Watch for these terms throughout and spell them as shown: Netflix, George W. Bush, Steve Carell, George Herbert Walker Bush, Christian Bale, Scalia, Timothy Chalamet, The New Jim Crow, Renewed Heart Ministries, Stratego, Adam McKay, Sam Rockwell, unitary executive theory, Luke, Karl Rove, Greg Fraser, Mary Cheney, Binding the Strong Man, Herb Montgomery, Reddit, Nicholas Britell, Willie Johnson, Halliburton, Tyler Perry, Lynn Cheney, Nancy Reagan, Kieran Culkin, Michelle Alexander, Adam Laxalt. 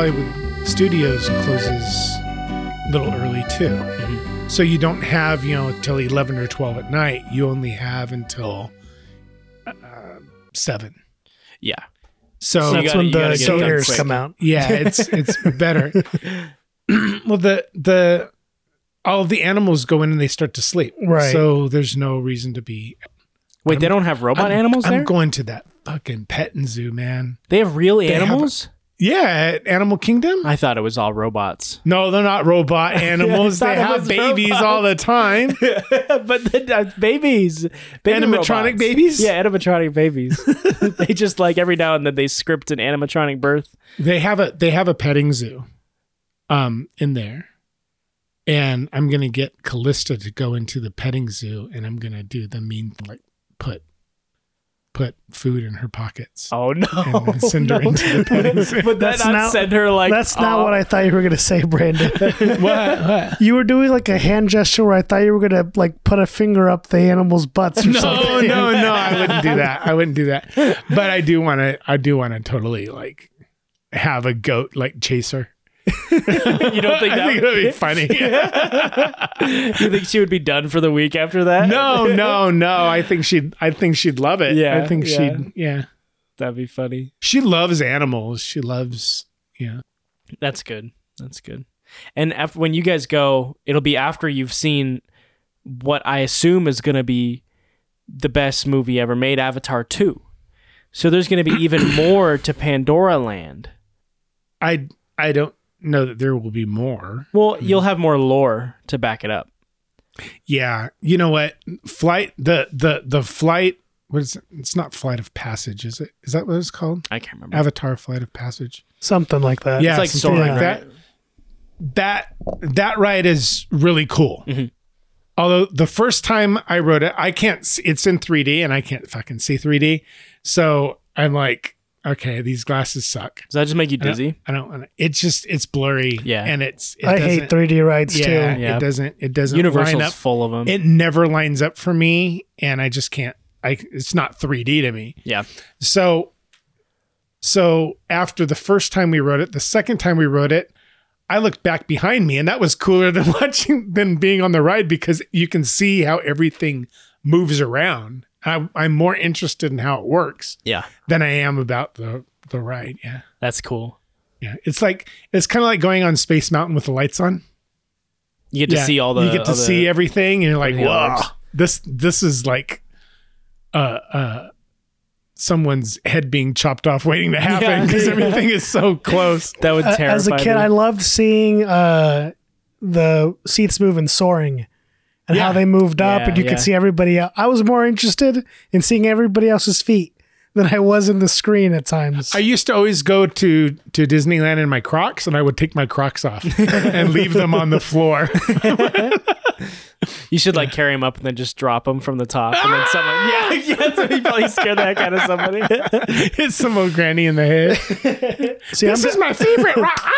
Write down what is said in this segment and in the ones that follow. Hollywood Studios closes a little early too. Mm-hmm. So you don't have, till 11 or 12 at night. You only have until 7. Yeah. So that's when the seniors come out. Yeah, it's better. Well, the all of the animals go in and they start to sleep. Right. So there's no reason to be. Wait, they don't have robot animals there? I'm going to that fucking pet and zoo, man. They have real animals? At Animal Kingdom. I thought it was all robots. No, they're not robot animals. They have babies all the time. But the babies. Animatronic babies? Yeah, animatronic babies. They just every now and then they script an animatronic birth. They have a petting zoo in there. And I'm going to get Callista to go into the petting zoo and I'm going to do the mean put food in her pockets. Oh no. And send her into the petting zoo. But that's not send her that's not what I thought you were going to say, Brandon. What? You were doing a hand gesture where I thought you were going to put a finger up the animal's butts or something. No, I wouldn't do that. But I do want to totally have a goat chase her. You don't think that would be funny? You think she would be done for the week after that? No. I think she'd love it. Yeah, I think she'd. That'd be funny. She loves animals. That's good. That's good. And after, when you guys go, it'll be after you've seen what I assume is going to be the best movie ever made, Avatar 2. So there's going to be even more to Pandora Land. I don't know that there will be more. Well, you'll have more lore to back it up. Yeah. You know what? Flight, the flight, what is it? It's not Flight of Passage, is it? Is that what it's called? I can't remember. Avatar Flight of Passage. Something like that. Yeah, it's something like that. That ride is really cool. Mm-hmm. Although the first time I rode it, I can't see, it's in 3D and I can't fucking see 3D. So I'm okay, these glasses suck. Does that just make you dizzy? I don't. It's blurry. Yeah, and I hate 3D rides too. Yeah, it doesn't. Universal's line up. Full of them. It never lines up for me, and I just can't. It's not 3D to me. Yeah. So after the first time we rode it, the second time we rode it, I looked back behind me, and that was cooler than being on the ride because you can see how everything moves around. I'm more interested in how it works than I am about the ride. Yeah. That's cool. Yeah. It's kind of like going on Space Mountain with the lights on. You get to see all the... You get to see everything and you're whoa, this is someone's head being chopped off waiting to happen because everything is so close. That would terrify me. As a kid, I loved seeing the seats move and soaring. And how they moved up and you could see everybody else. I was more interested in seeing everybody else's feet than I was in the screen at times. I used to always go to Disneyland in my Crocs and I would take my Crocs off and leave them on the floor. You should carry them up and then just drop them from the top. And then someone, you probably scare the heck out of somebody. Hit some old granny in the head. See, this is my favorite rock.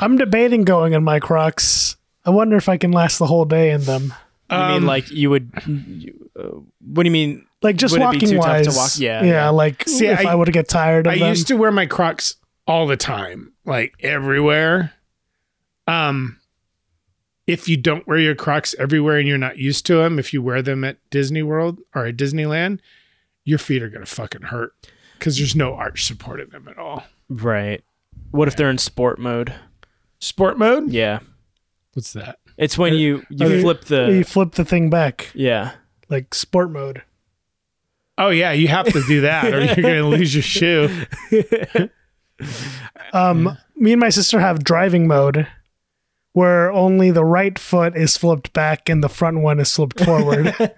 I'm debating going in my Crocs. I wonder if I can last the whole day in them. You mean you would? What do you mean? Just would walking it be too wise. Tough to walk? Yeah, yeah. If I were to get tired of them. I used to wear my Crocs all the time, everywhere. If you don't wear your Crocs everywhere and you're not used to them, if you wear them at Disney World or at Disneyland, your feet are gonna fucking hurt because there's no arch support in them at all. Right. What if they're in sport mode? Sport mode? Yeah. What's that? It's when you flip the... You flip the thing back. Yeah. Sport mode. Oh, yeah. You have to do that or you're going to lose your shoe. Me and my sister have driving mode where only the right foot is flipped back and the front one is flipped forward. I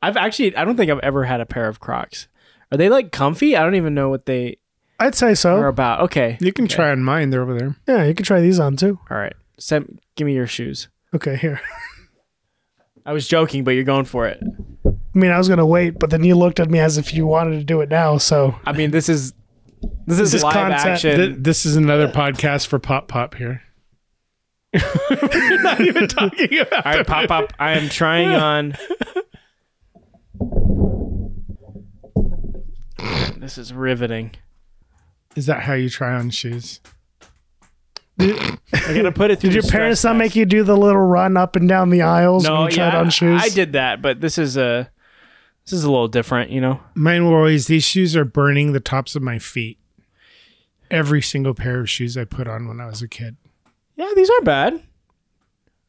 don't think I've ever had a pair of Crocs. Are they comfy? I don't even know what they... I'd say so. Or about. Okay. You can try on mine. They're over there. Yeah, you can try these on too. All right. Give me your shoes. Okay, here. I was joking, but you're going for it. I mean, I was going to wait, but then you looked at me as if you wanted to do it now, so. I mean, this is live content. Action. This is another podcast for Pop here. We're not even talking about All right, Pop. I am trying on. This is riveting. Is that how you try on shoes? I gotta put it through. Did your parents not make you do the little run up and down the aisles when you tried on shoes? I did that, but this is a little different, you know. Mine were always, these shoes are burning the tops of my feet. Every single pair of shoes I put on when I was a kid. Yeah, these aren't bad.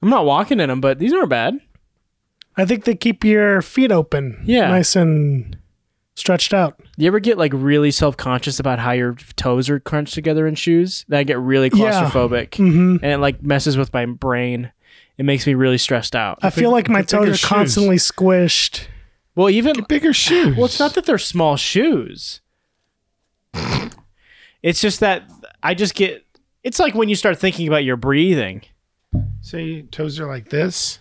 I'm not walking in them, but these aren't bad. I think they keep your feet open. Yeah. Nice and stretched out. You ever get like really self-conscious about how your toes are crunched together in shoes? Then I get really claustrophobic. Yeah. Mm-hmm. And it like messes with my brain. It makes me really stressed out. I feel like my toes are constantly squished. Well, even get bigger shoes. Well, it's not that they're small shoes. It's just that I just get, it's like when you start thinking about your breathing. So your toes are like this,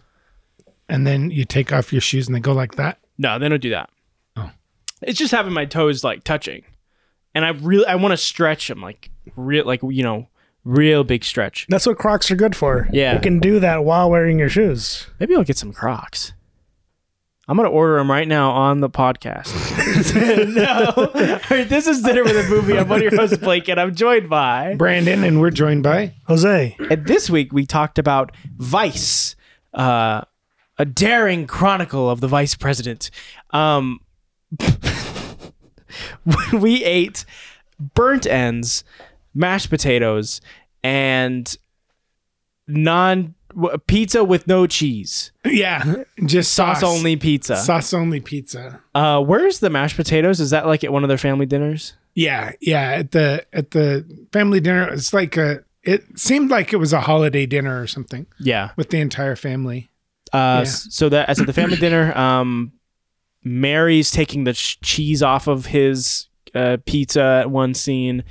and then you take off your shoes and they go like that? No, they don't do that. Oh. It's just having my toes like touching. And I want to stretch them real big stretch. That's what Crocs are good for. Yeah. You can do that while wearing your shoes. Maybe I'll get some Crocs. I'm going to order them right now on the podcast. No. All right, this is Dinner with a Movie. I'm one of your hosts, Blake, and I'm joined by... Brandon, and we're joined by... Jose. And this week, we talked about Vice, a daring chronicle of the vice president. We ate burnt ends, mashed potatoes, and pizza with no cheese. Yeah, just sauce only pizza. Sauce only pizza. Where's the mashed potatoes? Is that like at one of their family dinners? Yeah. At the family dinner, it's like it seemed like it was a holiday dinner or something. Yeah, with the entire family. So that's at the family dinner. Mary's taking the cheese off of his pizza at one scene.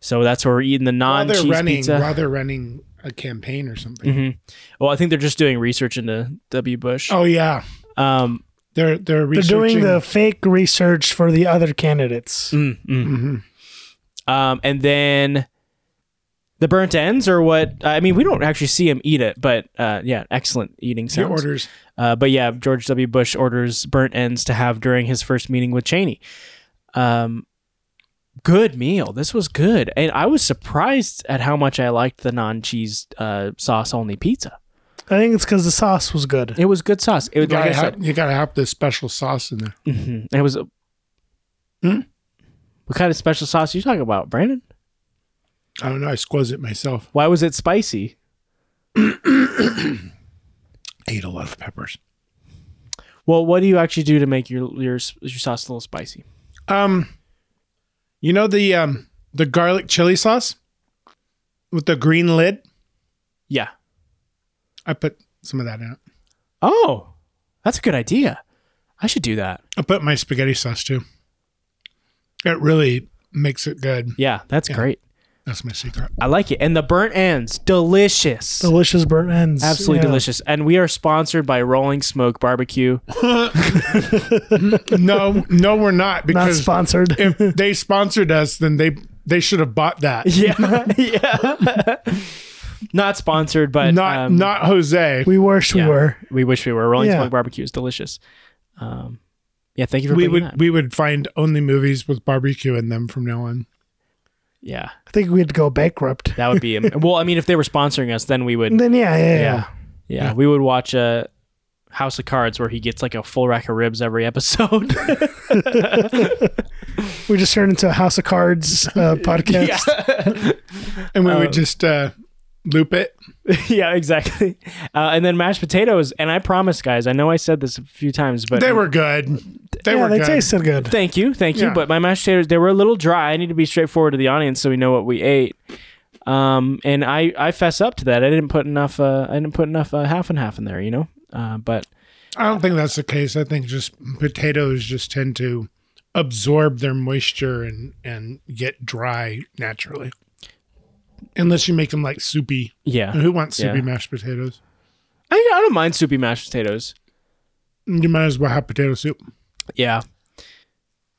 So that's where we're eating the non-cheese pizza. While they're running a campaign or something. Mm-hmm. Well, I think they're just doing research into W. Bush. Oh yeah, they're doing the fake research for the other candidates. Mm-hmm. Mm-hmm. And then the burnt ends are what I mean. We don't actually see him eat it, but excellent eating sounds. He orders. But yeah, George W. Bush orders burnt ends to have during his first meeting with Cheney. Good meal. This was good. And I was surprised at how much I liked the non-cheese sauce-only pizza. I think it's because the sauce was good. It was good sauce. It was, you got to have the special sauce in there. Mm-hmm. It was... What kind of special sauce are you talking about, Brandon? I don't know. I squoze it myself. Why was it spicy? I eat a lot of peppers. Well, what do you actually do to make your sauce a little spicy? You know the garlic chili sauce with the green lid? Yeah. I put some of that in it. Oh, that's a good idea. I should do that. I put my spaghetti sauce too. It really makes it good. Yeah, that's great. That's my secret. I like it. And the burnt ends, delicious. Delicious burnt ends. Absolutely delicious. And we are sponsored by Rolling Smoke Barbecue. No, we're not. Because not sponsored. If they sponsored us, then they should have bought that. Yeah. Not sponsored, but... Not Jose. We wish we were. We wish we were. Rolling Smoke Barbecue is delicious. Thank you for bringing that. We would find only movies with barbecue in them from now on. Yeah. I think we'd go bankrupt. That would be... Well, I mean, if they were sponsoring us, then we would... Then, Yeah, we would watch House of Cards where he gets like a full rack of ribs every episode. We just turned into a House of Cards podcast. Yeah. And we would just loop it. Yeah, exactly. And then mashed potatoes. And I promise, guys, I know I said this a few times, but... They were good. They tasted good. Thank you. But my mashed potatoes, they were a little dry. I need to be straightforward to the audience so we know what we ate. And I fess up to that. I didn't put enough. I didn't put enough half and half in there. You know. But I don't think that's the case. I think just potatoes just tend to absorb their moisture and get dry naturally, unless you make them like soupy. Yeah. And who wants soupy mashed potatoes? I don't mind soupy mashed potatoes. You might as well have potato soup. Yeah.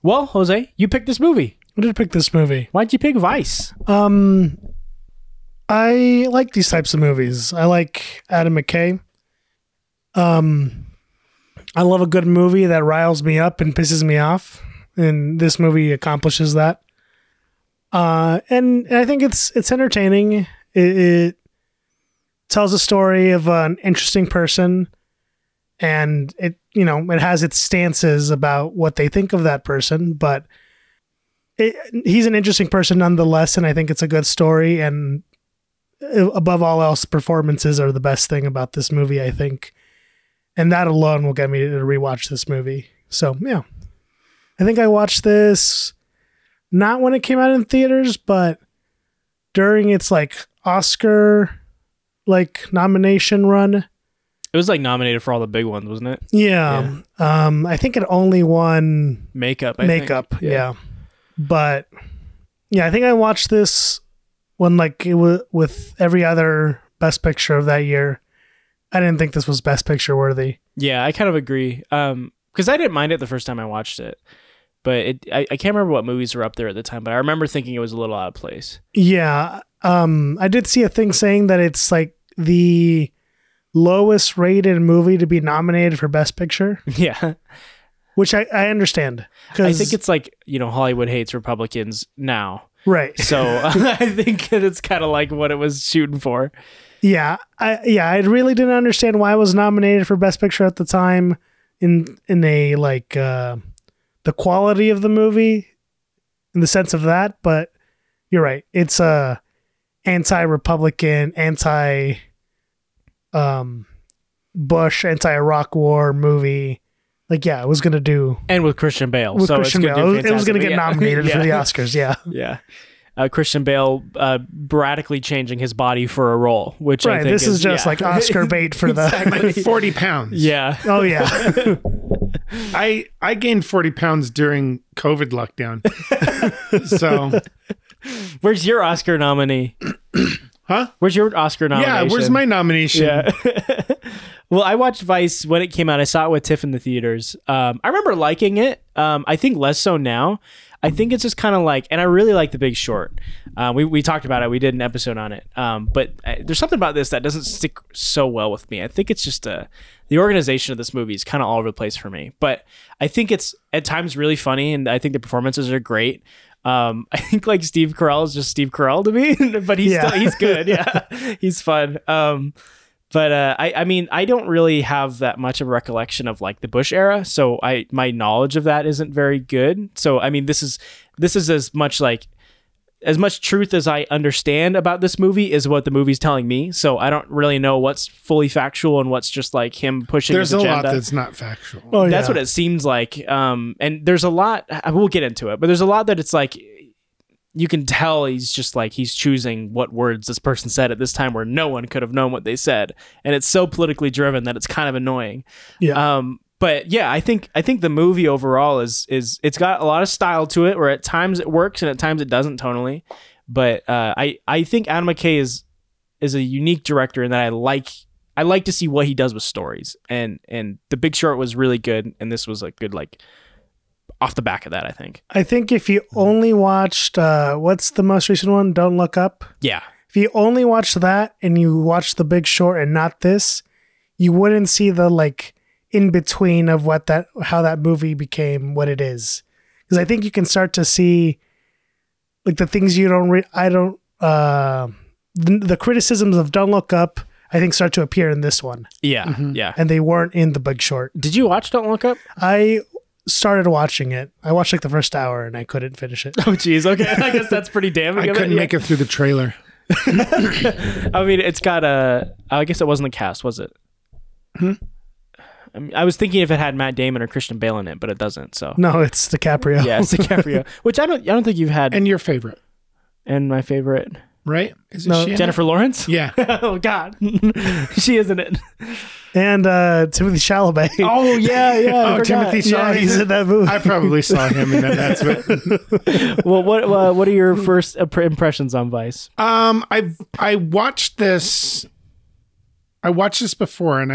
Well, Jose, you picked this movie. I did pick this movie. Why'd you pick Vice? I like these types of movies. I like Adam McKay. I love a good movie that riles me up and pisses me off. and this movie accomplishes that. And I think it's entertaining. It tells a story of an interesting person, and it has its stances about what they think of that person, but he's an interesting person nonetheless. And I think it's a good story, and above all else, performances are the best thing about this movie, I think. And that alone will get me to rewatch this movie. So yeah, I think I watched this not when it came out in theaters, but during its Oscar nomination run. It was nominated for all the big ones, wasn't it? Yeah. I think it only won makeup. Yeah. But yeah, I think I watched this one with every other Best Picture of that year. I didn't think this was Best Picture worthy. Yeah, I kind of agree. Because I didn't mind it the first time I watched it, but I can't remember what movies were up there at the time. But I remember thinking it was a little out of place. Yeah, I did see a thing saying that it's the lowest rated movie to be nominated for Best Picture. Yeah. Which I understand. I think it's Hollywood hates Republicans now. Right. So I think that it's kind of what it was shooting for. Yeah. I really didn't understand why I was nominated for Best Picture at the time in a the quality of the movie in the sense of that. But you're right. It's a anti-Republican, anti-Bush, anti-Iraq war movie. It was going to do... And with Christian Bale. It was going to get nominated for the Oscars, yeah. Yeah. Christian Bale radically changing his body for a role, which I think this is just Oscar bait for the... Exactly. 40 pounds. Yeah. Oh, yeah. I gained 40 pounds during COVID lockdown. So... Where's your Oscar nominee? Huh? Where's your Oscar nomination? Yeah, where's my nomination? Yeah. Well, I watched Vice when it came out. I saw it with Tiff in the theaters. I remember liking it. I think less so now. I think it's just kind of and I really like The Big Short. We talked about it. We did an episode on it. But there's something about this that doesn't stick so well with me. I think it's just the organization of this movie is kind of all over the place for me. But I think it's at times really funny, and I think the performances are great. I think Steve Carell is just Steve Carell to me, but he's good. Yeah, he's fun. But I mean, I don't really have that much of a recollection of the Bush era, so my knowledge of that isn't very good. So I mean, this is as much truth as I understand about this movie is what the movie's telling me. So I don't really know what's fully factual and what's just him pushing his agenda. There's a lot that's not factual. Oh, that's what it seems like. And there's a lot, we'll get into it, but there's a lot that it's you can tell he's just he's choosing what words this person said at this time where no one could have known what they said. And it's so politically driven that it's kind of annoying. Yeah. But yeah, I think the movie overall is it's got a lot of style to it, where at times it works and at times it doesn't tonally. But I think Adam McKay is a unique director in that I like to see what he does with stories, and The Big Short was really good, and this was a good off the back of that. I think if you only watched what's the most recent one, Don't Look Up. Yeah, if you only watched that and you watched The Big Short and not this, you wouldn't see the in between of how that movie became what it is. Because I think you can start to see the things you don't the criticisms of Don't Look Up, I think, start to appear in this one. Yeah. Mm-hmm. Yeah. And they weren't in The Big Short. Did you watch Don't Look Up? I started watching it. I watched the first hour and I couldn't finish it. Oh geez. Okay. I guess that's pretty damning. I couldn't make it through the trailer. I mean, it's got I guess it wasn't the cast, was it? Hmm? I was thinking if it had Matt Damon or Christian Bale in it, but it doesn't. So no, it's DiCaprio. Yeah, it's DiCaprio, which I don't think you've had. And your favorite, and my favorite, right? Is it Jennifer Lawrence? Yeah. Oh God, she isn't it. And Timothy Chalamet. Oh yeah. Oh, Timothy Chalamet. Yeah, he's in that movie. I probably saw him in that. That's Well, what are your first impressions on Vice? I watched this. I watched this before, and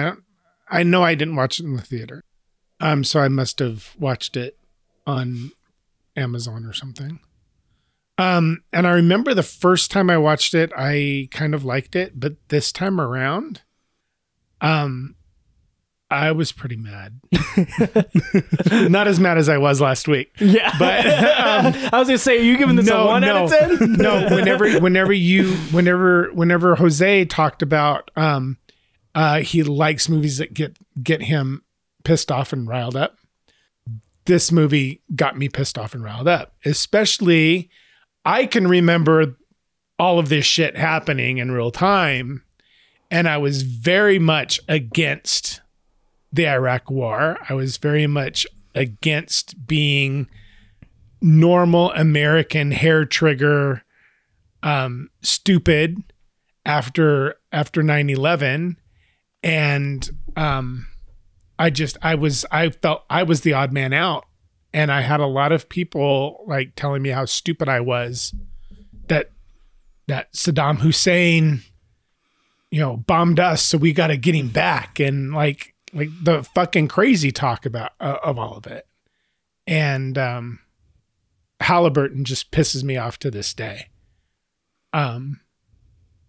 I know I didn't watch it in the theater. So I must have watched it on Amazon or something. And I remember the first time I watched it, I kind of liked it, but this time around, I was pretty mad. Not as mad as I was last week. Yeah. But I was going to say, are you giving this a 1 out of 10? No, whenever Jose talked about he likes movies that get him pissed off and riled up. This movie got me pissed off and riled up. Especially, I can remember all of this shit happening in real time, and I was very much against the Iraq War. I was very much against being normal American hair trigger, stupid after 9/11. And, I felt I was the odd man out, and I had a lot of people like telling me how stupid I was, that Saddam Hussein, bombed us. So we got to get him back. And like the fucking crazy talk about of all of it. And Halliburton just pisses me off to this day.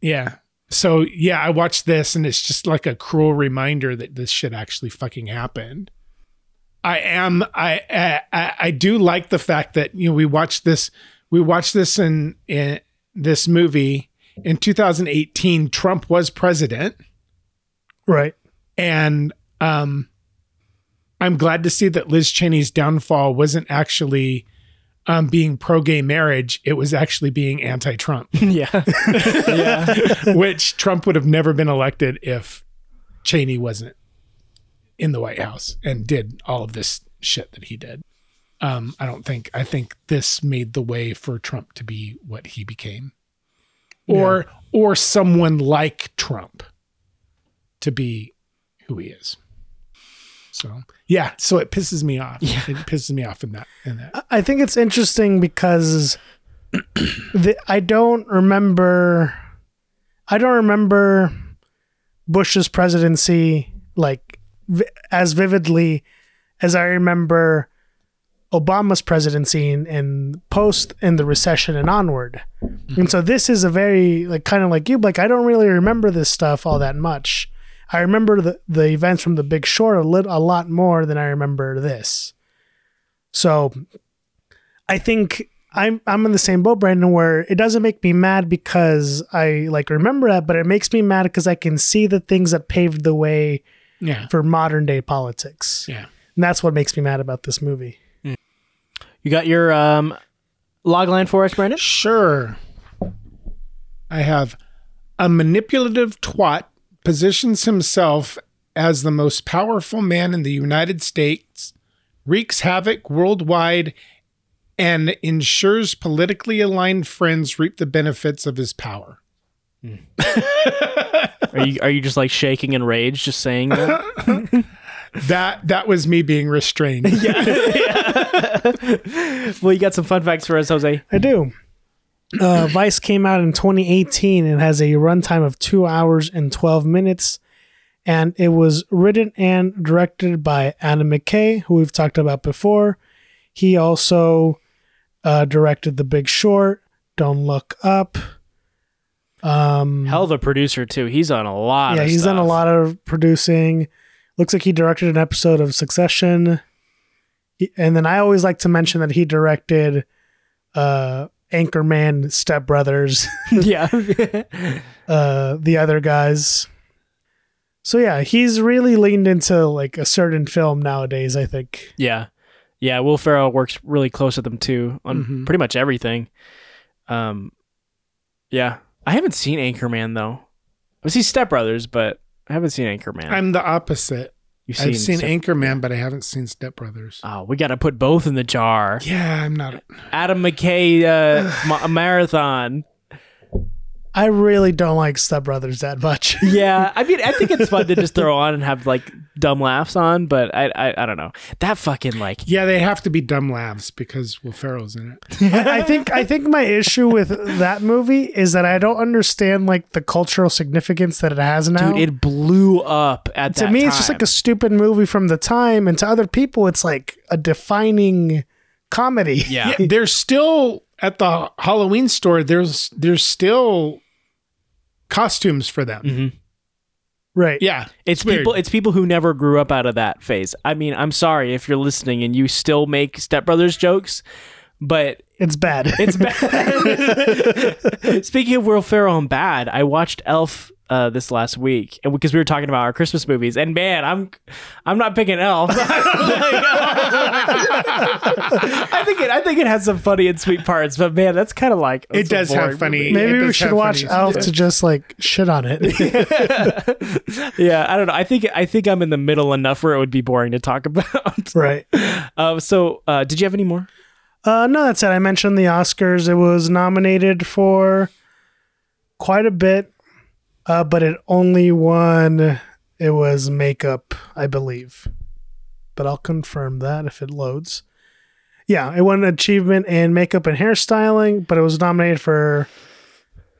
Yeah. So yeah, I watched this and it's just like a cruel reminder that this shit actually fucking happened. I do like the fact that, we watched this in this movie in 2018, Trump was president. Right. And, I'm glad to see that Liz Cheney's downfall wasn't actually being pro-gay marriage. It was actually being anti-Trump. Yeah. Yeah. Which Trump would have never been elected if Cheney wasn't in the White House and did all of this shit that he did. I think this made the way for Trump to be what he became, or someone like Trump to be who he is. So, yeah. So it pisses me off. Yeah. It pisses me off in that. I think it's interesting because I don't remember Bush's presidency like as vividly as I remember Obama's presidency and post and the recession and onward. Mm-hmm. And so this is a very kind of like I don't really remember this stuff all that much. I remember the events from The Big Short a lot more than I remember this. So I think I'm in the same boat, Brandon, where it doesn't make me mad because I remember that, but it makes me mad because I can see the things that paved the way for modern day politics. Yeah. And that's what makes me mad about this movie. Mm. You got your log line for us, Brandon? Sure. I have a manipulative twat positions himself as the most powerful man in the United States, wreaks havoc worldwide, and ensures politically aligned friends reap the benefits of his power. Mm. Are you just like shaking in rage, just saying that? That was me being restrained. Yeah. Well, you got some fun facts for us, Jose. I do. Vice came out in 2018 and has a runtime of 2 hours and 12 minutes. And it was written and directed by Adam McKay, who we've talked about before. He also directed The Big Short, Don't Look Up. Hell of a producer, too. He's on a lot of stuff. Yeah, he's done a lot of producing. Looks like he directed an episode of Succession. And then I always like to mention that he directed... Anchorman, Step Brothers, yeah, the other guys. So yeah, he's really leaned into a certain film nowadays, I think. Yeah. Will Ferrell works really close with them too on pretty much everything. Yeah, I haven't seen Anchorman though. I've seen Step Brothers, but I haven't seen Anchorman. I'm the opposite. I've seen Anchorman, but I haven't seen Step Brothers. Oh, we got to put both in the jar. Yeah, I'm not. Adam McKay marathon. I really don't like Step Brothers that much. Yeah, I mean, I think it's fun to just throw on and have dumb laughs on, but I don't know. That fucking Yeah, they have to be dumb laughs because Will Ferrell's in it. I think my issue with that movie is that I don't understand the cultural significance that it has now. Dude, it blew up at that time. To me, it's just a stupid movie from the time, and to other people, it's a defining comedy. Yeah, they're still at the Halloween store. There's still costumes for them. Mm-hmm. Right. Yeah. It's weird. It's people who never grew up out of that phase. I mean, I'm sorry if you're listening and you still make Step Brothers jokes, but it's bad. It's bad. Speaking of Will Ferrell and bad, I watched Elf this last week, and because we were talking about our Christmas movies, and man, I'm not picking Elf. Like, I think it has some funny and sweet parts, but man, that's kind of like it does have funny. Maybe we should watch Elf to just like shit on it. Yeah, I don't know. I think I'm in the middle enough where it would be boring to talk about. Right. So, did you have any more? No, that's it. I mentioned the Oscars. It was nominated for quite a bit. But it only won, it was makeup, I believe. But I'll confirm that if it loads. Yeah, it won achievement in makeup and hairstyling, but it was nominated for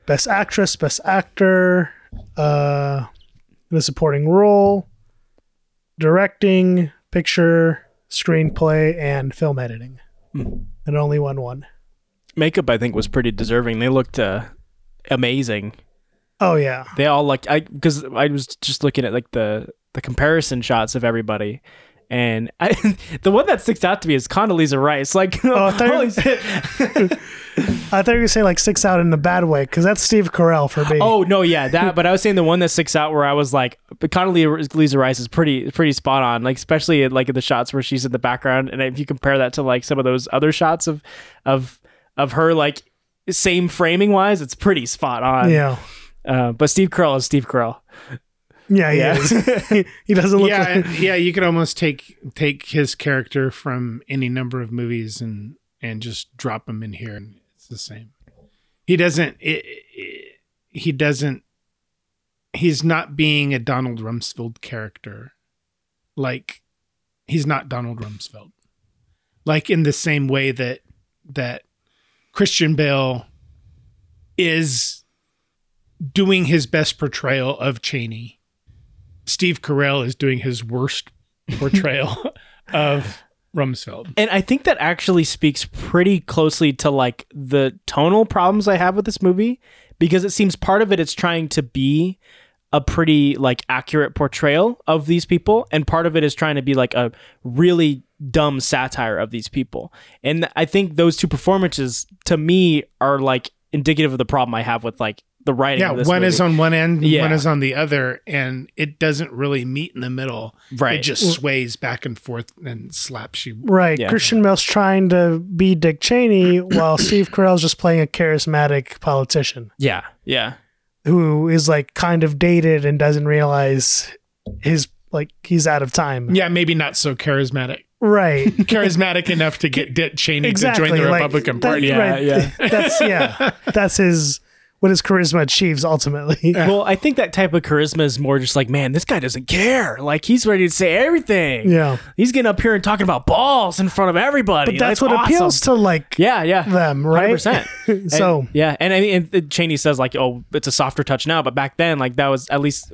Best Actress, Best Actor, in a supporting role, directing, picture, screenplay, and film editing. Mm. And it only won one. Makeup, I think, was pretty deserving. They looked amazing. Oh yeah, they all looked. Because I was just looking at like the comparison shots of everybody, and the one that sticks out to me is Condoleezza Rice. Like, oh, I thought you were saying like sticks out in the bad way, because that's Steve Carell for me. Oh no, yeah, that. But I was saying the one that sticks out where I was like, Condoleezza Rice is pretty spot on. Like especially in, like in the shots where she's in the background, and if you compare that to like some of those other shots of her like same framing wise, it's pretty spot on. Yeah. But Steve Carell is Steve Carell. Yeah, he is. He doesn't look like... Yeah, you could almost take his character from any number of movies and just drop him in here, and it's the same. He's not being a Donald Rumsfeld character. Like, he's not Donald Rumsfeld. Like, in the same way that Christian Bale is... doing his best portrayal of Cheney, Steve Carell is doing his worst portrayal of Rumsfeld. And I think that actually speaks pretty closely to like the tonal problems I have with this movie, because it seems part of it's trying to be a pretty like accurate portrayal of these people, and part of it is trying to be like a really dumb satire of these people. And I think those two performances to me are like indicative of the problem I have with like the writing of this movie. Is on one end, one is on the other, and it doesn't really meet in the middle. Right. It just sways back and forth and slaps you. Right. Yeah. Christian Bale's trying to be Dick Cheney while Steve Carell's just playing a charismatic politician. Yeah. Yeah. Who is like kind of dated and doesn't realize he's out of time. Yeah, maybe not so charismatic. Right. Charismatic enough to get Dick Cheney to join the Republican Party. That's his... what his charisma achieves ultimately. Well, I think that type of charisma is more just like, man, this guy doesn't care. Like, he's ready to say everything. Yeah. He's getting up here and talking about balls in front of everybody. But that's what awesome. Appeals to like them, right? 100%. So. And I mean, and Cheney says like, oh, it's a softer touch now. But back then, like that was at least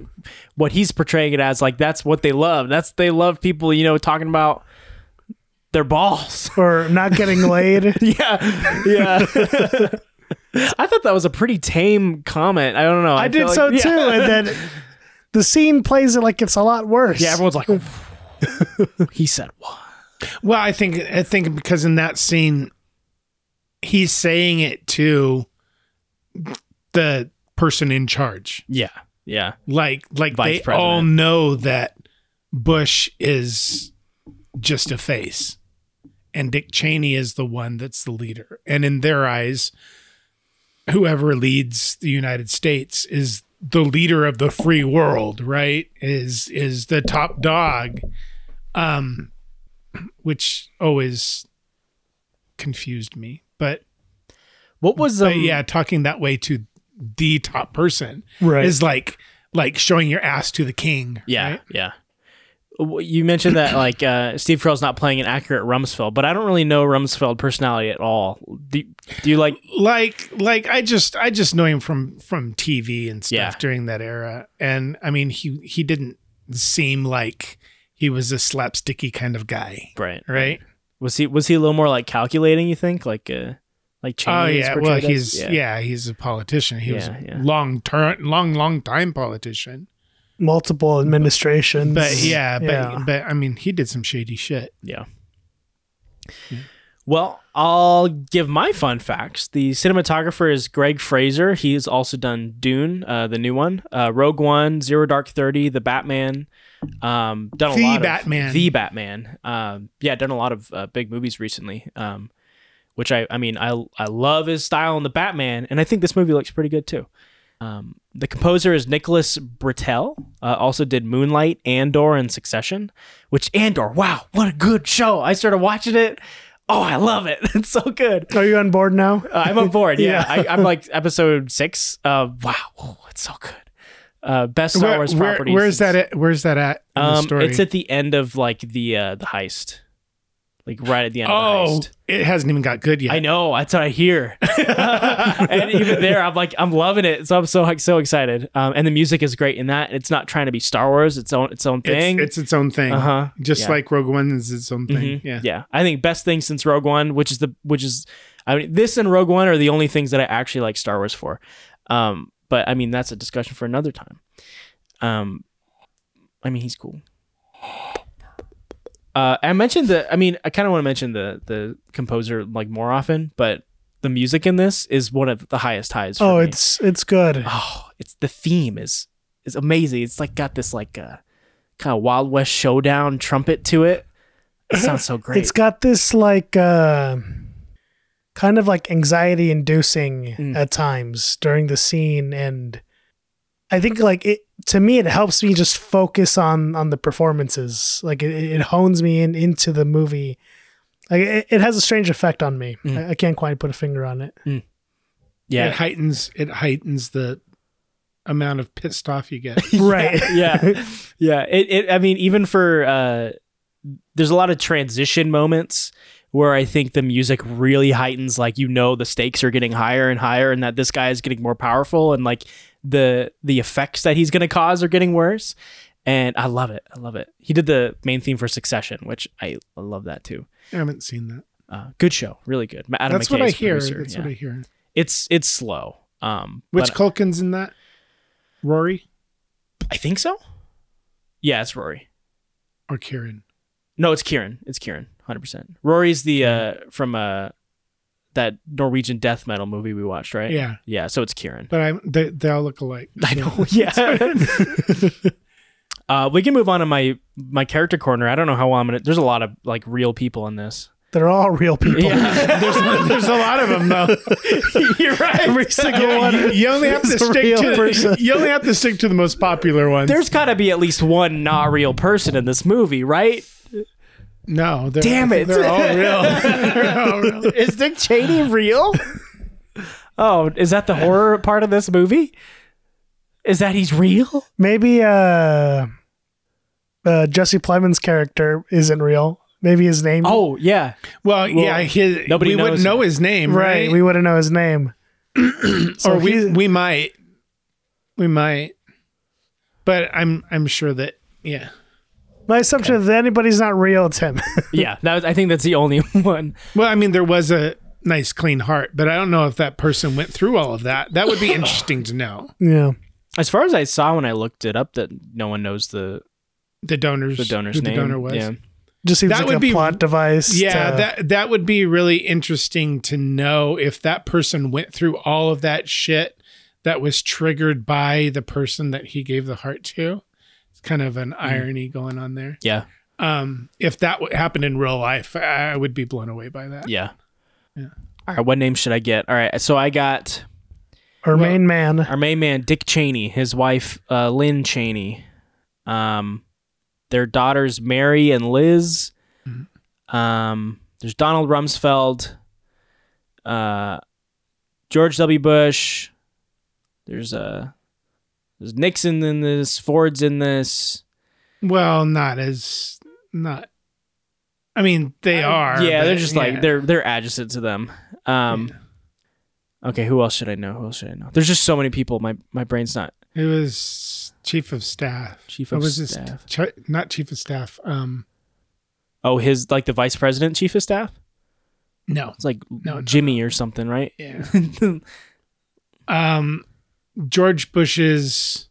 what he's portraying it as. Like, that's what they love. They love people, you know, talking about their balls. Or not getting laid. Yeah. I thought that was a pretty tame comment. I don't know. I did like, so too. And then the scene plays it like it's a lot worse. Yeah, everyone's like, he said what? Well, I think because in that scene, he's saying it to the person in charge. Yeah, yeah. Like they all know that Bush is just a face, and Dick Cheney is the one that's the leader, and in their eyes, whoever leads the United States is the leader of the free world, right? Is the top dog, which always confused me. But what was talking that way to the top person, right, is like showing your ass to the king. Yeah, right? Yeah. You mentioned that like Steve Carell's not playing an accurate Rumsfeld, but I don't really know Rumsfeld personality at all. Do you like I just know him from TV and stuff during that era, and I mean he didn't seem like he was a slapsticky kind of guy, right? Was he a little more like calculating? You think like Cheney? Oh yeah, well he's a politician. He was a long time politician. multiple administrations. But but I mean, he did some shady shit. Yeah. Well, I'll give my fun facts. The cinematographer is Greg Fraser. He's also done Dune, the new one, Rogue One, Zero Dark 30, The Batman. Done a lot of The Batman. Done a lot of big movies recently. Which I love his style in The Batman, and I think this movie looks pretty good too. The composer is Nicholas Britell, also did Moonlight, Andor, and Succession, which Andor, wow, what a good show. I started watching it. Oh, I love it. It's so good. Are you on board now? I'm on board, yeah. I'm like episode 6. Wow, oh, it's so good. Best Star Wars properties. Where's that at in the story? It's at the end of like the heist. Like right at the end of the heist. It hasn't even got good yet. I know. That's what I hear. And even there, I'm loving it. So I'm so excited. And the music is great in that. It's not trying to be Star Wars. Its own thing. It's its own thing. Uh-huh. Just like Rogue One is its own thing. Mm-hmm. Yeah. Yeah. I think best thing since Rogue One, this and Rogue One are the only things that I actually like Star Wars for. But I mean, that's a discussion for another time. I mean, he's cool. I kind of want to mention the composer like more often, but the music in this is one of the highest highs for me. It's good. Oh, it's the theme is amazing. It's like got this like kind of Wild West Showdown trumpet to it. It sounds so great. It's got this like kind of like anxiety inducing at times during the scene, and I think like it. To me, it helps me just focus on the performances. Like it hones me into the movie. Like it has a strange effect on me. I can't quite put a finger on it. Mm. Yeah, it heightens the amount of pissed off you get. Right. Yeah. It. I mean, even for there's a lot of transition moments where I think the music really heightens. Like the stakes are getting higher and higher, and that this guy is getting more powerful, and like the effects that he's going to cause are getting worse, and I love it. He did the main theme for Succession, which I love that too. I haven't seen that. Good show, really good. Adam McKay, what I hear. Producer, that's what I hear. It's slow. Which Culkin's in that? Rory? I think so. Yeah, it's Rory. Or Kieran? No, it's Kieran. It's Kieran, 100%. Rory's the from that Norwegian death metal movie we watched, right? Yeah. Yeah, so it's Kieran. But they all look alike. I know, yeah. We can move on to my character corner. I don't know how well there's a lot of like real people in this. They're all real people. Yeah. there's a lot of them though. You're right. Every single one. You only have to stick to the most popular ones. There's got to be at least one not real person in this movie, right? No, they're all real. Is Dick Cheney real? Oh, is that the horror part of this movie? Is that he's real? Maybe Jesse Plemons' character isn't real. Maybe his name. Oh yeah. Well yeah. Nobody wouldn't know his name, right? We wouldn't know his name. So or we might. But I'm sure that yeah. My assumption is that anybody's not real, it's him. Yeah, I think that's the only one. Well, I mean, there was a nice, clean heart, but I don't know if that person went through all of that. That would be interesting to know. Yeah. As far as I saw when I looked it up, that no one knows the donor's name. The donor was. Yeah. Just seems like a plot device. Yeah, that would be really interesting to know if that person went through all of that shit that was triggered by the person that he gave the heart to. Kind of an irony going on there. Yeah. If that happened in real life, I would be blown away by that. Yeah. All right. What name should I get? All right. So I got our main man, Dick Cheney, his wife, Lynn Cheney, their daughters, Mary and Liz. Mm-hmm. There's Donald Rumsfeld, George W. Bush. There's Nixon in this, Ford's in this. Well, they are. Yeah, they're just like they're adjacent to them. Okay, who else should I know? There's just so many people. My brain's not. It was chief of staff. Not chief of staff. His like the vice president, chief of staff. No, it's like Jimmy or something, right? Yeah. George Bush's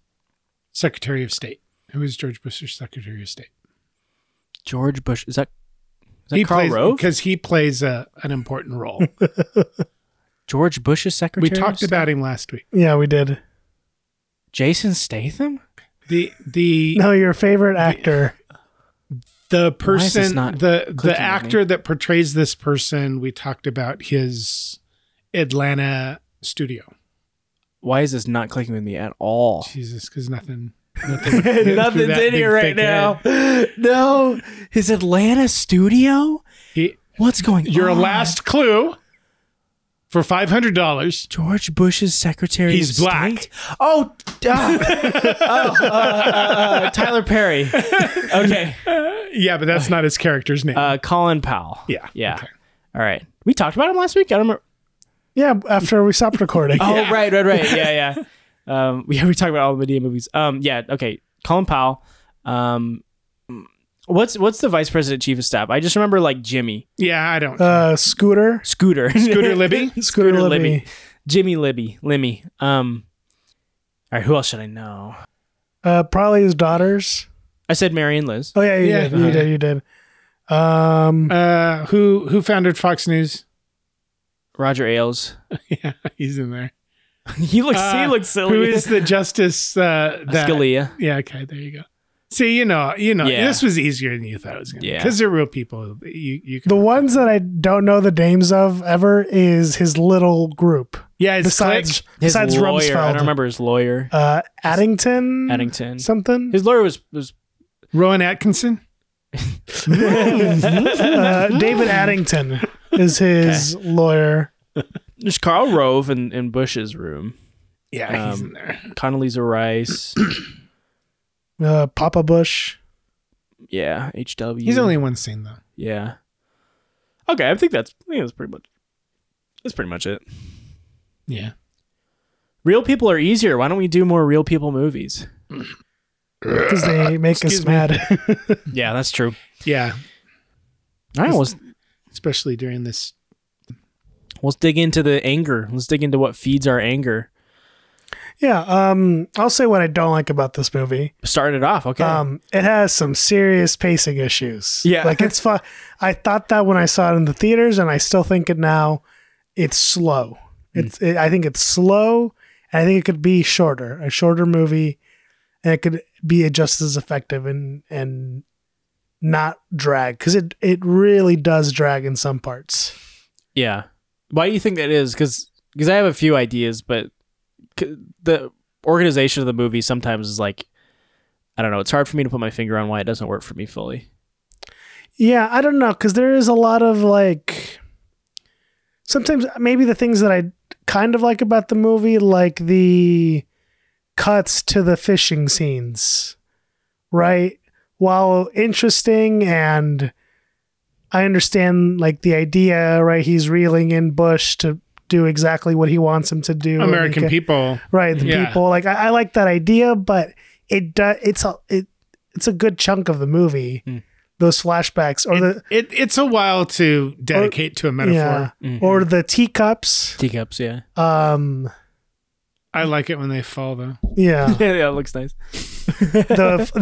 Secretary of State. Who is George Bush's Secretary of State? George Bush. Is that Karl Rove? Because he plays an important role. George Bush's Secretary of State? We talked about him last week. Yeah, we did. Jason Statham? No, your favorite actor. The person, the actor that portrays this person, we talked about his Atlanta studio. Why is this not clicking with me at all? Jesus, because nothing nothing's in here right now. Head. No, his Atlanta studio? What's going on? Your last clue for $500. George Bush's Secretary of State? He's black. Oh, Tyler Perry. Okay. Yeah, but that's not his character's name. Colin Powell. Yeah. Okay. All right. We talked about him last week. I don't remember. Yeah, after we stopped recording. Oh, yeah. Right. Yeah. We talked about all the Medea movies. Yeah. Okay. Colin Powell. What's the vice president chief of staff? I just remember like Jimmy. Yeah, I don't. Scooter Libby. Scooter Libby. Jimmy Libby. Limmy. All right. Who else should I know? Probably his daughters. I said Mary and Liz. Oh, yeah, you did. You did. Who founded Fox News? Roger Ailes. Yeah, he's in there. he looks silly. Who is the justice? Scalia. Yeah, okay, there you go. See, you know, This was easier than you thought it was going to be. Yeah. Because they're real people. You can ones that I don't know the names of ever is his little group. Yeah, it's besides Rumsfeld. I don't remember his lawyer. Addington. Something. His lawyer was Rowan Atkinson. David Addington is his lawyer. There's Karl Rove in Bush's room. Yeah, he's in there. Condoleezza Rice. Papa Bush. Yeah, H.W. He's only in one scene though. Yeah. Okay, I think that's pretty much it. Yeah. Real people are easier. Why don't we do more real people movies? Because they make us mad. Yeah, that's true. Yeah. Especially during this. Let's dig into the anger. Let's dig into what feeds our anger. Yeah, I'll say what I don't like about this movie. Start it off, okay. It has some serious pacing issues. Yeah. Like, it's fun. I thought that when I saw it in the theaters, and I still think it now. It's slow. I think it's slow, and I think it could be shorter. A shorter movie, and it could be just as effective and not drag. Because it really does drag in some parts. Yeah. Why do you think that is? Because I have a few ideas, but... the organization of the movie sometimes is like, I don't know. It's hard for me to put my finger on why it doesn't work for me fully. Yeah, I don't know. Because there is a lot of like, sometimes maybe the things that I kind of like about the movie, like the cuts to the fishing scenes, right? While interesting and I understand like the idea, right? He's reeling in Bush to do exactly what he wants him to do. American people, right? People. Like I like that idea, but it does. It's a good chunk of the movie. Mm. Those flashbacks, it's a while to dedicate to a metaphor, yeah. Mm-hmm. Or the teacups. Teacups, yeah. I like it when they fall, though. Yeah, yeah, it looks nice. And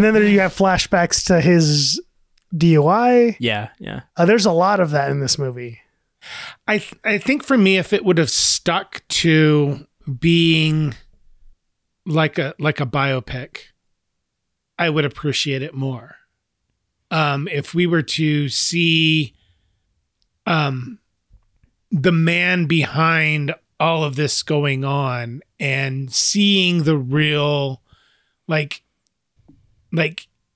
then you have flashbacks to his DUI. Yeah. There's a lot of that in this movie. I think for me, if it would have stuck to being like a biopic, I would appreciate it more. If we were to see the man behind all of this going on and seeing the real, like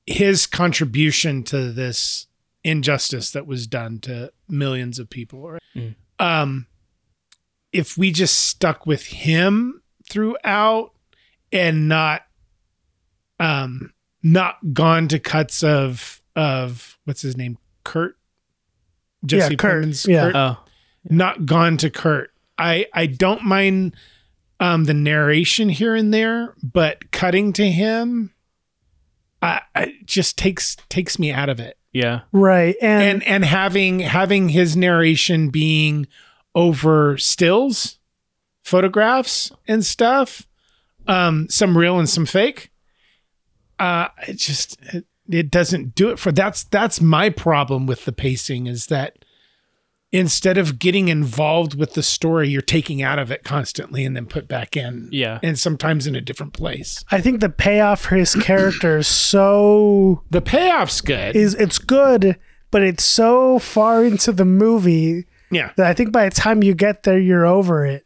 his contribution to this injustice that was done to millions of people. Right? Mm. If we just stuck with him throughout and not gone to cuts of what's his name? Kurt? Jesse Plemons. Yeah. Kurt? Oh. Not gone to Kurt. I don't mind the narration here and there, but cutting to him just takes me out of it. Yeah. Right. And having his narration being over stills, photographs and stuff, some real and some fake. It doesn't do it for that's my problem with the pacing, is that instead of getting involved with the story, you're taking out of it constantly and then put back in. Yeah. And sometimes in a different place. I think the payoff for his character is so... The payoff's good. It's good, but it's so far into the movie that I think by the time you get there, you're over it.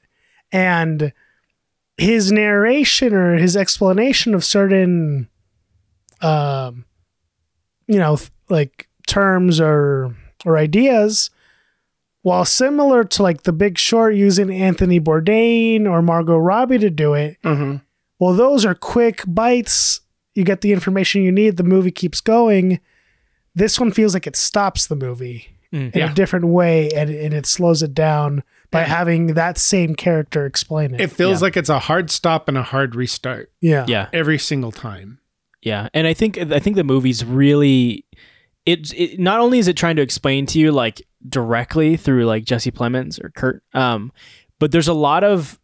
And his narration or his explanation of certain, like terms or ideas... While similar to like The Big Short using Anthony Bourdain or Margot Robbie to do it, well, those are quick bites. You get the information you need. The movie keeps going. This one feels like it stops the movie in a different way, and it slows it down by having that same character explain it. It feels like it's a hard stop and a hard restart. Yeah. Every single time. Yeah. And I think the movie's really... It not only is it trying to explain to you like directly through like Jesse Plemons or Kurt, but there's a lot of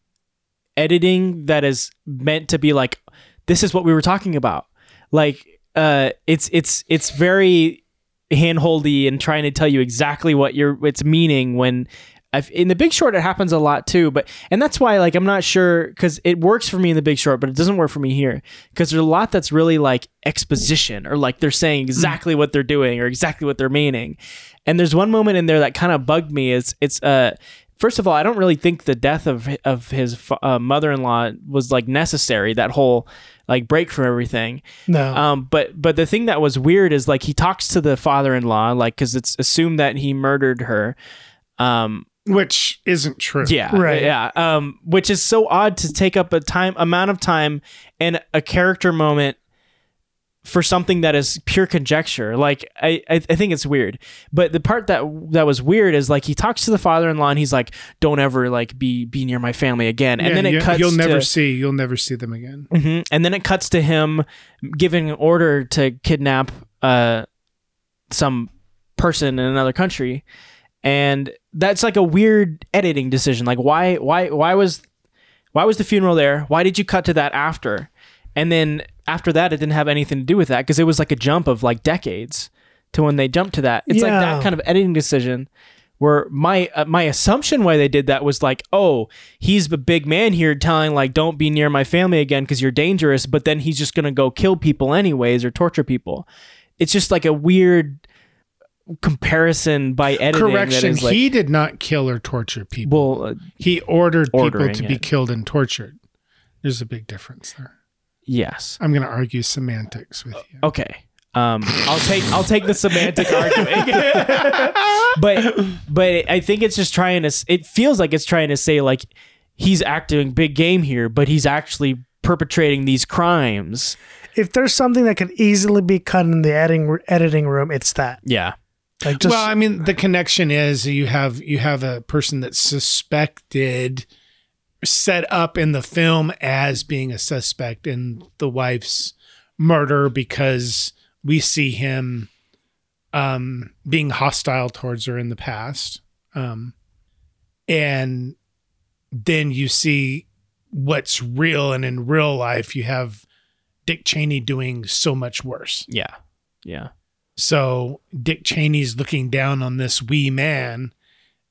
editing that is meant to be like, this is what we were talking about. Like, it's very handholdy and trying to tell you exactly what it's meaning. When in The Big Short, it happens a lot too, and that's why like I'm not sure, because it works for me in The Big Short, but it doesn't work for me here, because there's a lot that's really like exposition, or like they're saying exactly what they're doing or exactly what they're meaning. And there's one moment in there that kind of bugged me. It's first of all, I don't really think the death of his mother-in-law was like necessary. That whole like break from everything. No. But the thing that was weird is like he talks to the father-in-law, like, because it's assumed that he murdered her. Which isn't true. Yeah. Right. Yeah. Which is so odd to take up amount of time and a character moment for something that is pure conjecture. Like, I think it's weird. But the part that was weird is like he talks to the father-in-law and he's like, don't ever like be near my family again. And then it cuts to... You'll never see them again. Mm-hmm. And then it cuts to him giving an order to kidnap some person in another country. And that's like a weird editing decision. Like, why was the funeral there? Why did you cut to that after? And then after that, it didn't have anything to do with that, because it was like a jump of like decades to when they jumped to that. It's like that kind of editing decision where my assumption why they did that was like, oh, he's a big man here telling like, don't be near my family again because you're dangerous. But then he's just going to go kill people anyways or torture people. It's just like a weird... comparison by editing. Correction, that is like, he did not kill or torture people. Well, he ordered people to be killed and tortured. There's a big difference there. Yes. I'm going to argue semantics with you. Okay. I'll take the semantic argument. But I think it's just it feels like it's trying to say like he's acting big game here, but he's actually perpetrating these crimes. If there's something that could easily be cut in the editing room, it's that. Yeah. Like the connection is you have a person that's suspected, set up in the film as being a suspect in the wife's murder, because we see him being hostile towards her in the past. And then you see what's real. And in real life, you have Dick Cheney doing so much worse. Yeah. Yeah. So Dick Cheney's looking down on this wee man,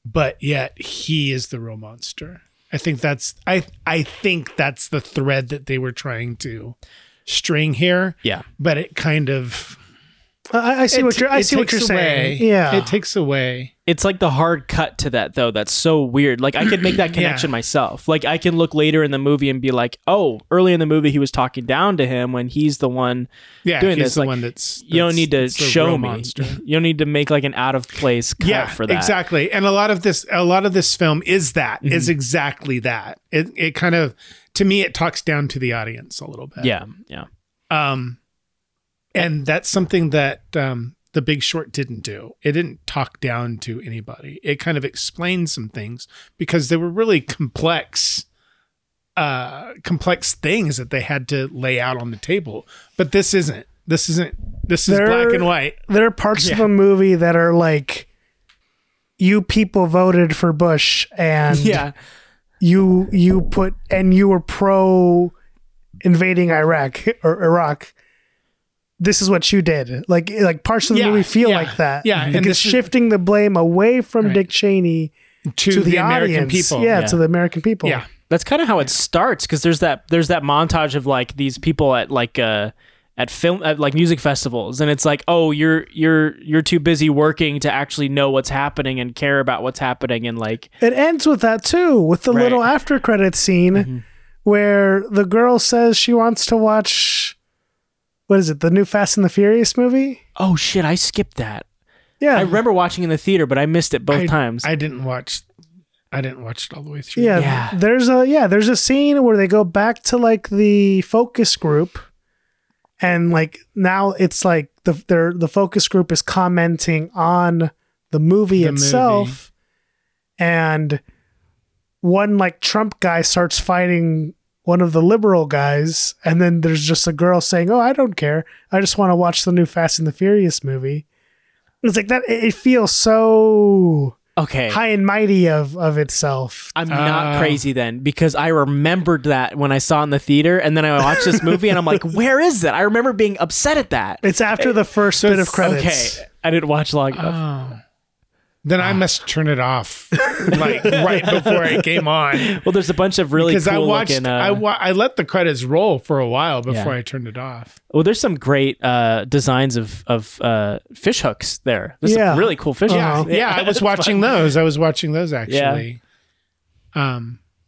but yet he is the real monster. I think that's the thread that they were trying to string here. Yeah. But it kind of... I see what you're saying. Yeah. It takes away. It's like the hard cut to that though. That's so weird. Like I could make that connection myself. Like I can look later in the movie and be like, oh, early in the movie, he was talking down to him when he's the one doing this. The like, one that's, you don't need to show me. Monster. You don't need to make like an out of place cut for that. Exactly. And a lot of this film is that is exactly that. It kind of, to me, it talks down to the audience a little bit. Yeah. Yeah. And that's something that The Big Short didn't do. It didn't talk down to anybody. It kind of explained some things because they were really complex things that they had to lay out on the table. But this isn't. This is black and white. There are parts of a movie that are like, you people voted for Bush and you were pro invading Iraq or Iraq. this is what you did. Like parts of the movie feel like that. Yeah. Because and shifting the blame away from Dick Cheney to the American audience. People. Yeah, to the American people. Yeah. That's kind of how it starts, because there's that montage of like these people at like music festivals, and it's like, oh, you're too busy working to actually know what's happening and care about what's happening, and like it ends with that too, with the little after credits scene where the girl says she wants to watch, what is it, the new Fast and the Furious movie? Oh shit, I skipped that. Yeah, I remember watching in the theater, but I missed it both times. I didn't watch it all the way through. Yeah. There's a scene where they go back to like the focus group. And like now it's like the focus group is commenting on the movie itself. And one like Trump guy starts fighting one of the liberal guys. And then there's just a girl saying, oh, I don't care. I just want to watch the new Fast and the Furious movie. It's like that. It feels so... Okay. High and mighty of itself. I'm not crazy then, because I remembered that when I saw it in the theater, and then I watched this movie and I'm like, where is that? I remember being upset at that. It's after the first bit of credits. Okay. I didn't watch long enough. Then I must turn it off like right before it came on. Well, there's a bunch of really cool looking... I let the credits roll for a while before I turned it off. Well, there's some great designs of fish hooks there. There's some really cool fish hooks. Yeah, I was watching those. I was watching those actually.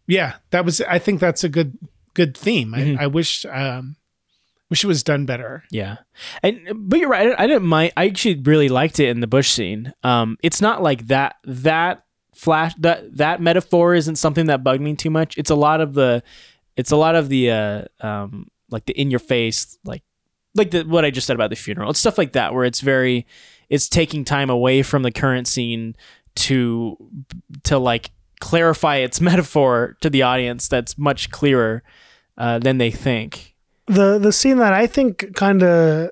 Yeah. That was... I think that's a good theme. I wish... Wish it was done better. Yeah, but you're right. I didn't mind. I actually really liked it in the Bush scene. It's not like that metaphor isn't something that bugged me too much. It's a lot of the, like the in your face, like what I just said about the funeral. It's stuff like that where it's taking time away from the current scene to like clarify its metaphor to the audience. That's much clearer than they think. The scene that I think kind of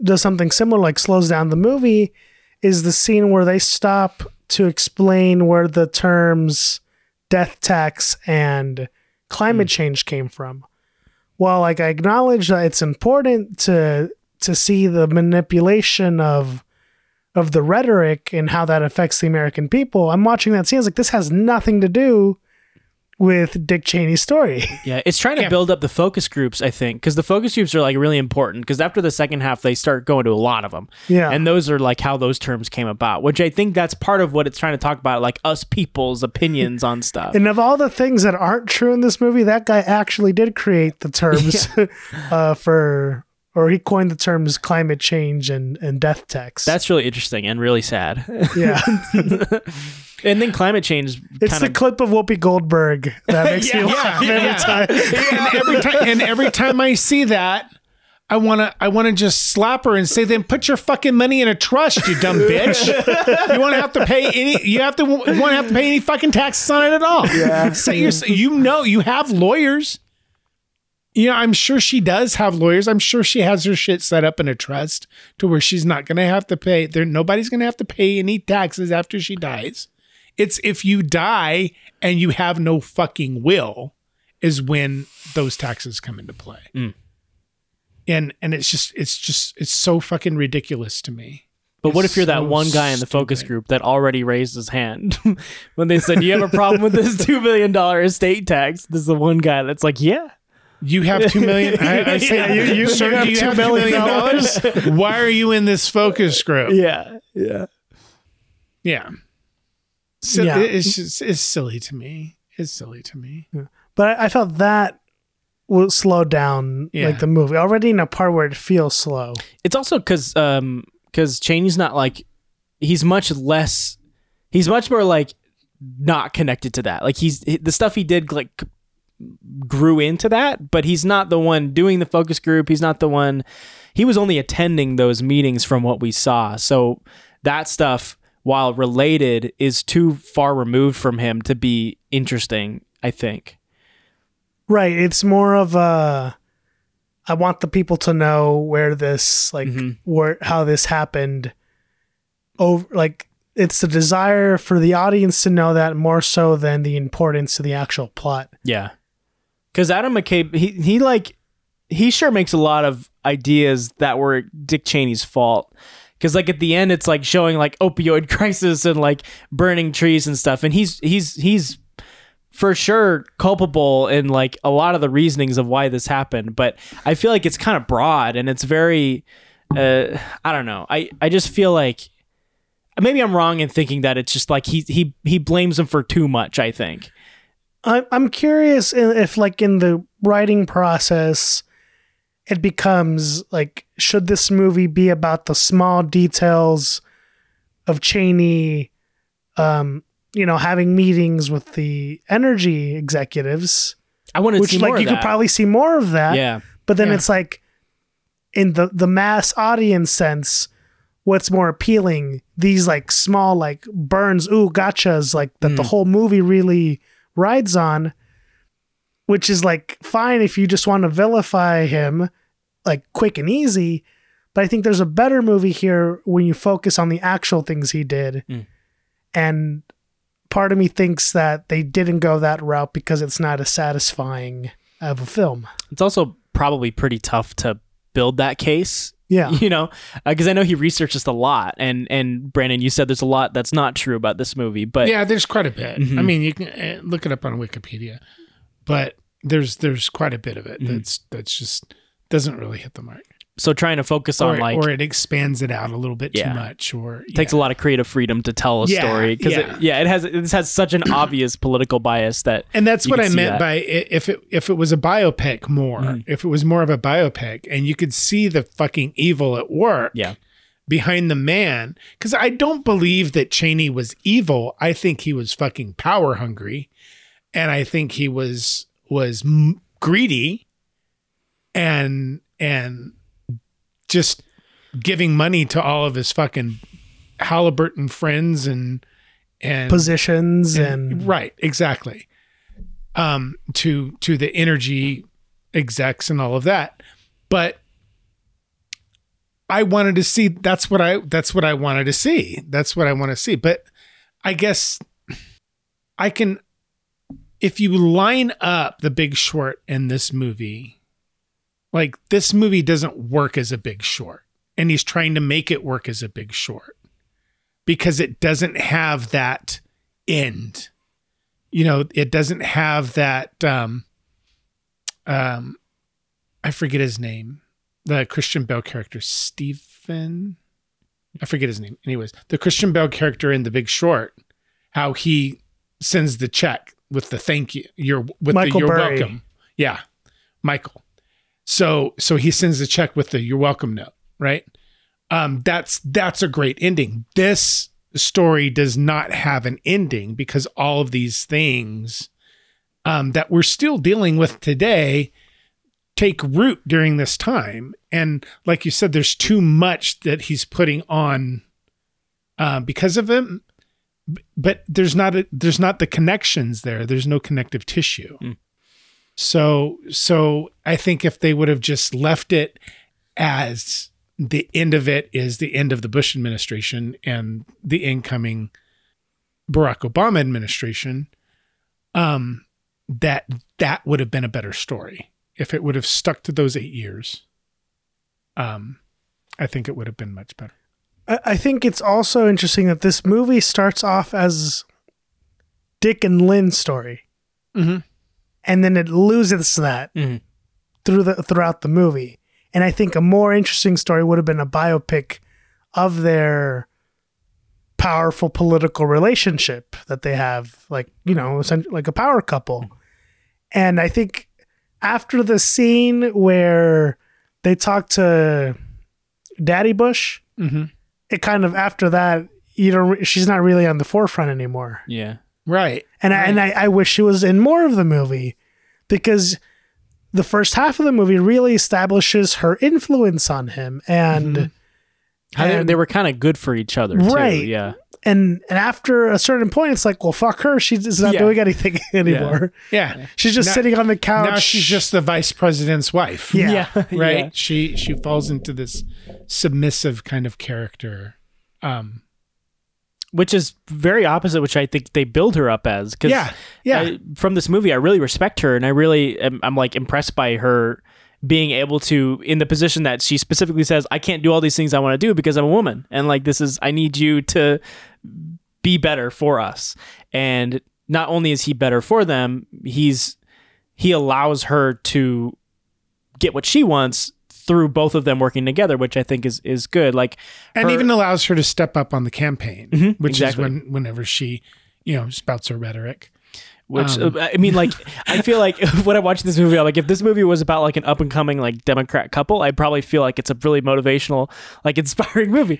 does something similar, like slows down the movie, is the scene where they stop to explain where the terms death tax and climate change came from. While like I acknowledge that it's important to see the manipulation of the rhetoric and how that affects the American people, I'm watching that scene, I was like, this has nothing to do with Dick Cheney's story. Yeah, it's trying to build up the focus groups, I think, because the focus groups are like really important, because after the second half, they start going to a lot of them. Yeah. And those are like how those terms came about, which I think that's part of what it's trying to talk about, like us people's opinions on stuff. And of all the things that aren't true in this movie, that guy actually did create the terms he coined the terms climate change and death tax. That's really interesting and really sad. Yeah. And then climate change. It's the clip of Whoopi Goldberg that makes me laugh every time. And every time I see that, I wanna just slap her and say, then put your fucking money in a trust, you dumb bitch. You won't have to pay any fucking taxes on it at all. Yeah. So you have lawyers. You know, I'm sure she does have lawyers. I'm sure she has her shit set up in a trust to where she's not gonna have to pay. Nobody's gonna have to pay any taxes after she dies. It's if you die and you have no fucking will is when those taxes come into play. Mm. And it's so fucking ridiculous to me. But what if you're that one guy in the focus group that already raised his hand when they said, you have a problem with this $2 billion estate tax? This is the one guy that's like, yeah. You have $2 million. I say, sir, you have $2 million. Why are you in this focus group? Yeah. So it's silly to me. But I felt that will slow down like the movie already in a part where it feels slow. It's also because Cheney's not like he's much more like not connected to that. Like the stuff he did like grew into that, but he's not the one doing the focus group. He's not the one. He was only attending those meetings from what we saw. So that stuff, while related, is too far removed from him to be interesting, I think. Right. It's more of a, I want the people to know where this, like, how this happened. Over, like, it's the desire for the audience to know that more so than the importance to the actual plot. Yeah. Because Adam McKay, he sure makes a lot of ideas that were Dick Cheney's fault. Because like at the end, it's like showing like opioid crisis and like burning trees and stuff. And he's for sure culpable in like a lot of the reasonings of why this happened. But I feel like it's kind of broad and it's very, I don't know. I just feel like maybe I'm wrong in thinking that it's just like he blames him for too much, I think. I'm curious if like in the writing process, it becomes like, should this movie be about the small details of Cheney, you know, having meetings with the energy executives? I want to see more of that. You could probably see more of that. Yeah. But then it's like in the mass audience sense, what's more appealing? These like small, like burns, ooh, gotchas, like that the whole movie really rides on, which is like fine if you just want to vilify him like quick and easy, but I think there's a better movie here when you focus on the actual things he did. And part of me thinks that they didn't go that route because it's not as satisfying of a film. It's also probably pretty tough to build that case. Yeah. You know, because I know he researched this a lot. And Brandon, you said there's a lot that's not true about this movie. But yeah, there's quite a bit. I mean, you can look it up on Wikipedia, but there's quite a bit of it that's just doesn't really hit the mark. So trying to focus on like... Or it expands it out a little bit too much. Or it takes a lot of creative freedom to tell a story. Because it has such an obvious political bias that... And that's what I meant by if it was a biopic more. If it was more of a biopic and you could see the fucking evil at work behind the man. Because I don't believe that Cheney was evil. I think he was fucking power hungry. And I think he was greedy and just giving money to all of his fucking Halliburton friends and positions and right, exactly. To the energy execs and all of that. But I wanted to see that's what I wanted to see. That's what I want to see. But I guess I can, if you line up The Big Short and this movie, like this movie doesn't work as a Big Short, and he's trying to make it work as a Big Short because it doesn't have that end. You know, it doesn't have that. I forget his name. The Christian Bale character, Stephen. I forget his name. Anyways, the Christian Bale character in The Big Short, how he sends the check. With the thank you, you're welcome. Yeah, Michael. So he sends the check with the you're welcome note, right? That's a great ending. This story does not have an ending because all of these things that we're still dealing with today take root during this time. And like you said, there's too much that he's putting on because of him. But there's not the connections there. There's no connective tissue. So I think if they would have just left it as the end of it is the end of the Bush administration and the incoming Barack Obama administration, that would have been a better story. If it would have stuck to those 8 years, I think it would have been much better. I think it's also interesting that this movie starts off as Dick and Lynn's story, and then it loses that throughout the movie. And I think a more interesting story would have been a biopic of their powerful political relationship that they have, like, you know, like a power couple. And I think after the scene where they talk to Daddy Bush. It kind of, after that, you don't, she's not really on the forefront anymore. Yeah. Right. And right. I wish she was in more of the movie, because the first half of the movie really establishes her influence on him. And, they were kind of good for each other. Right. Too. Yeah. And after a certain point, it's like, well, fuck her. She's not doing anything anymore. Yeah. She's just sitting on the couch. Now she's just the vice president's wife. Yeah. Right. Yeah. She falls into this submissive kind of character. Which is very opposite, which I think they build her up as. Cause from this movie, I really respect her. And I really am, I'm like impressed by her being able to, in the position that she specifically says, I can't do all these things I want to do because I'm a woman. And like, this is, I need you to be better for us. And not only is he better for them, he allows her to get what she wants through both of them working together, which I think is good. Like, and even allows her to step up on the campaign, which exactly. is whenever she, you know, spouts her rhetoric. Which, I mean, like, I feel like when I watch this movie, I'm like, if this movie was about like an up and coming like Democrat couple, I probably feel like it's a really motivational, like inspiring movie.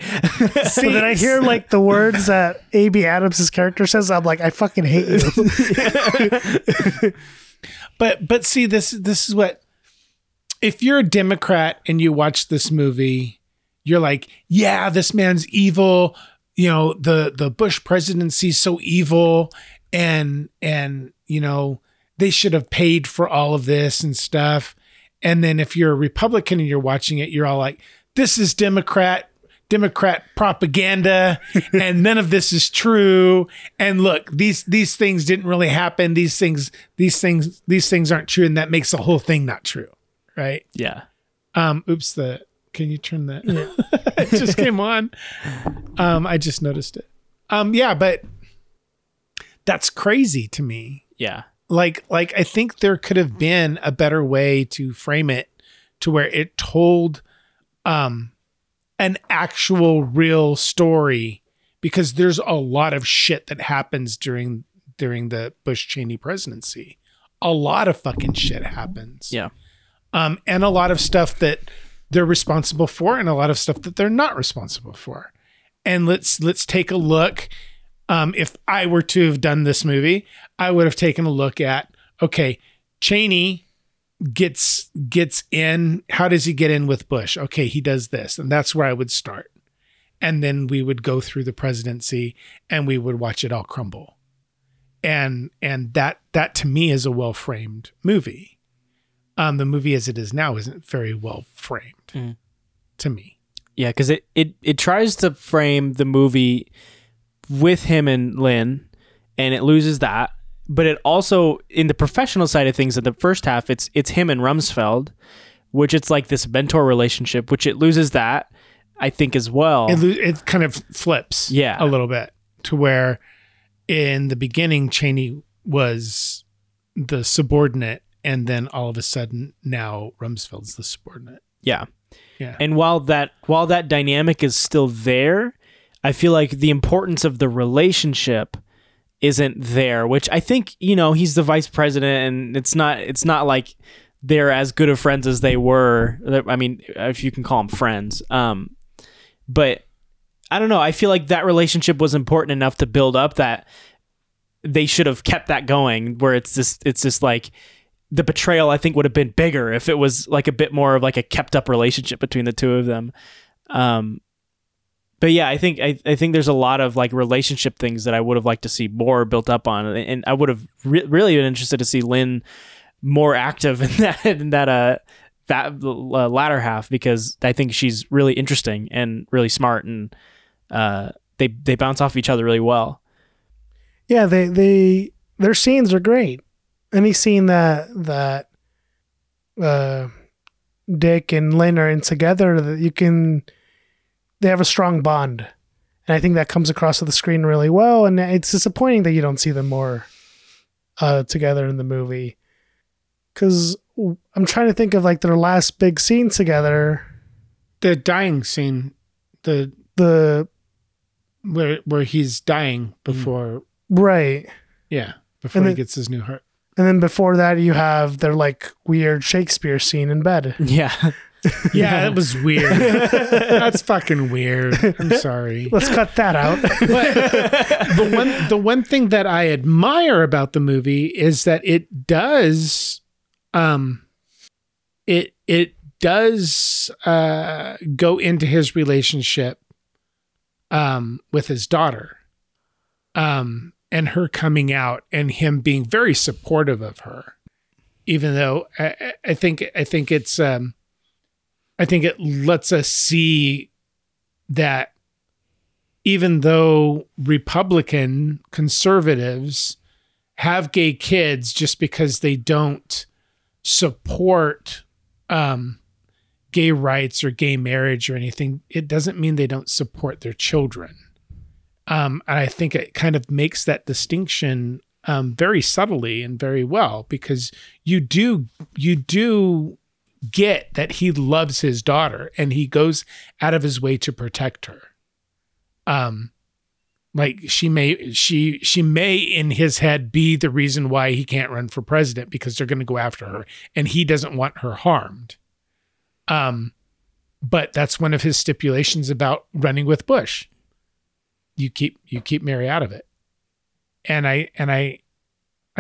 See, when I hear like the words that Amy Adams' character says, I'm like, I fucking hate you. But see, this is what, if you're a Democrat and you watch this movie, you're like, yeah, this man's evil. You know, the Bush presidency's so evil. And you know, they should have paid for all of this and stuff. And then if you're a Republican and you're watching it, you're all like, this is Democrat propaganda. And none of this is true. And look, these things didn't really happen. These things aren't true. And that makes the whole thing not true. Right. Yeah. Oops. Can you turn that? It just came on. I just noticed it. Yeah, but that's crazy to me. Yeah. Like I think there could have been a better way to frame it to where it told an actual real story, because there's a lot of shit that happens during the Bush-Cheney presidency. A lot of fucking shit happens. Yeah. And a lot of stuff that they're responsible for and a lot of stuff that they're not responsible for. And let's take a look. If I were to have done this movie, I would have taken a look at, okay, Cheney gets in. How does he get in with Bush? Okay, he does this. And that's where I would start. And then we would go through the presidency and we would watch it all crumble. And that to me is a well-framed movie. The movie as it is now isn't very well framed to me. Yeah, because it tries to frame the movie with him and Lynn, and it loses that. But it also, in the professional side of things, in the first half, it's him and Rumsfeld, which it's like this mentor relationship, which it loses that, I think, as well. It kind of flips a little bit to where in the beginning, Cheney was the subordinate, and then all of a sudden now Rumsfeld's the subordinate. Yeah. Yeah. And while that dynamic is still there, I feel like the importance of the relationship isn't there, which I think, you know, he's the vice president and it's not like they're as good of friends as they were. I mean, if you can call them friends. But I don't know. I feel like that relationship was important enough to build up that they should have kept that going, where it's just like the betrayal I think would have been bigger if it was like a bit more of like a kept up relationship between the two of them. But yeah, I think there's a lot of like relationship things that I would have liked to see more built up on, and I would have really been interested to see Lynn more active in that latter half, because I think she's really interesting and really smart, and they bounce off each other really well. Yeah, their scenes are great. Any scene that Dick and Lynn are in together, that they have a strong bond. And I think that comes across to the screen really well. And it's disappointing that you don't see them more together in the movie. Because I'm trying to think of like their last big scene together. The dying scene. The where he's dying before. Right. Yeah. Before he gets his new heart. And then before that, you have their like weird Shakespeare scene in bed. Yeah. Yeah, that was weird. That's fucking weird. I'm sorry. Let's cut that out. But the one thing that I admire about the movie is that it does, it does go into his relationship with his daughter, and her coming out, and him being very supportive of her, even though I think it's. I think it lets us see that even though Republican conservatives have gay kids just because they don't support gay rights or gay marriage or anything, it doesn't mean they don't support their children. And I think it kind of makes that distinction very subtly and very well, because you do get that he loves his daughter and he goes out of his way to protect her. Like she may in his head be the reason why he can't run for president, because they're going to go after her and he doesn't want her harmed. But that's one of his stipulations about running with Bush. You keep Mary out of it. And I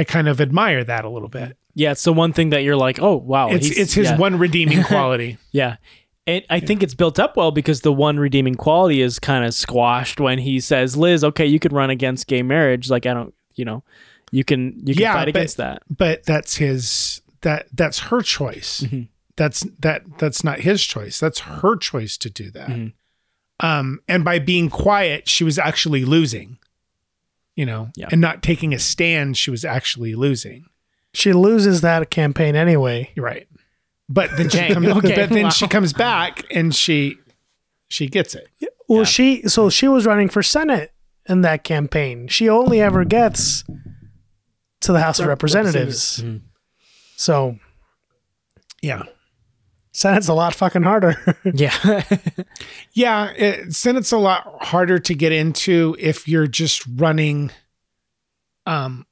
kind of admire that a little bit. Yeah. It's the one thing that you're like, oh wow. It's his one redeeming quality. Yeah. And I think it's built up well, because the one redeeming quality is kind of squashed when he says, Liz, okay, you could run against gay marriage. Like, I don't, you can fight against that. But that's that's her choice. Mm-hmm. That's not his choice. That's her choice to do that. Mm-hmm. And by being quiet, she was actually losing, and not taking a stand. She was actually losing. She loses that campaign anyway. You're right. But then she comes back and she gets it. Well, yeah. She was running for Senate in that campaign. She only ever gets to the House of Representatives. Mm-hmm. So, yeah. Senate's a lot fucking harder. Yeah. Yeah. Senate's a lot harder to get into if you're just running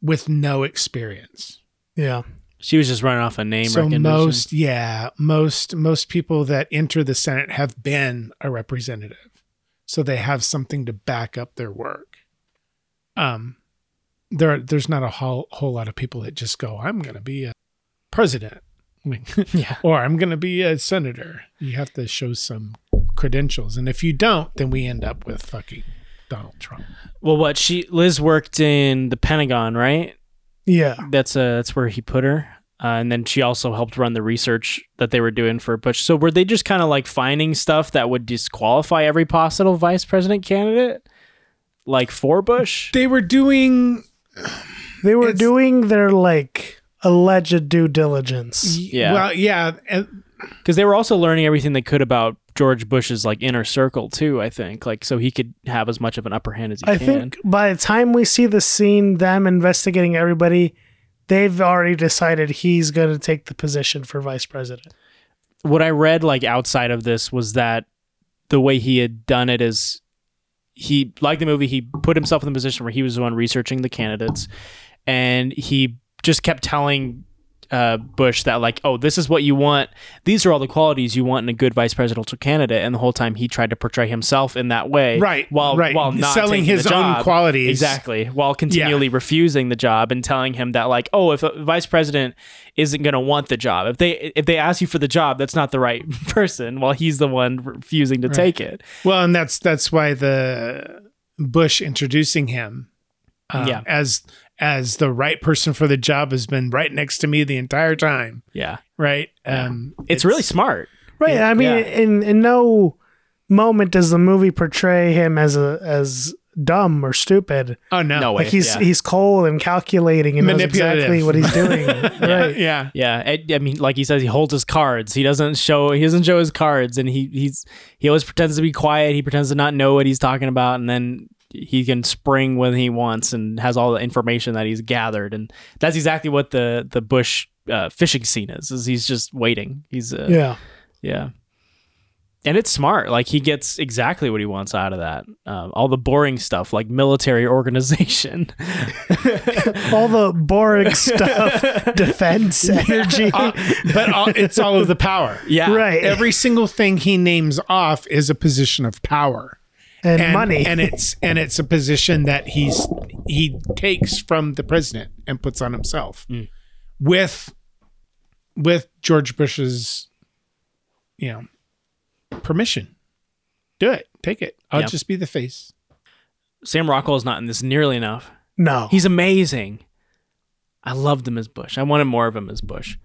with no experience. Yeah. She was just running off a name recognition. So most people that enter the Senate have been a representative, so they have something to back up their work. There's not a whole lot of people that just go, I'm going to be a president, yeah, or I'm going to be a senator. You have to show some credentials, and if you don't, then we end up with fucking Donald Trump. Well, Liz worked in the Pentagon, right? Yeah, that's where he put her, and then she also helped run the research that they were doing for Bush. So were they just kind of like finding stuff that would disqualify every possible vice president candidate, like for Bush? They were doing their like alleged due diligence. Yeah, well, yeah, because they were also learning everything they could about George Bush's like inner circle too, I think, like, so he could have as much of an upper hand as he can. I think by the time we see the scene, them investigating everybody, they've already decided he's going to take the position for vice president. What I read like outside of this was that the way he had done it is he, like the movie, he put himself in the position where he was the one researching the candidates, and he just kept telling Bush that like, oh, this is what you want, these are all the qualities you want in a good vice presidential candidate, and the whole time he tried to portray himself in that way, while not selling his own qualities, exactly, while continually refusing the job and telling him that like, oh, if a vice president isn't going to want the job, if they ask you for the job, that's not the right person, while he's the one refusing to take it. Well, and that's why the Bush introducing him as the right person for the job has been right next to me the entire time. Yeah. Right. Yeah. It's really smart. Right. Yeah. I mean, in no moment does the movie portray him as dumb or stupid. Oh no. No way. Like he's cold and calculating and knows exactly what he's doing. Right. Yeah. Yeah. I mean, like he says, he holds his cards. He doesn't show his cards, and he always pretends to be quiet. He pretends to not know what he's talking about. And then he can spring when he wants and has all the information that he's gathered. And that's exactly what the Bush fishing scene is he's just waiting. He's yeah. And it's smart. Like he gets exactly what he wants out of that. All the boring stuff, like military organization, all the boring stuff, defense, energy, it's all of the power. Yeah. Right. Every single thing he names off is a position of power. And money, and it's a position that he takes from the president and puts on himself, with George Bush's, permission. Do it, take it. I'll just be the face. Sam Rockwell is not in this nearly enough. No, he's amazing. I loved him as Bush. I wanted more of him as Bush.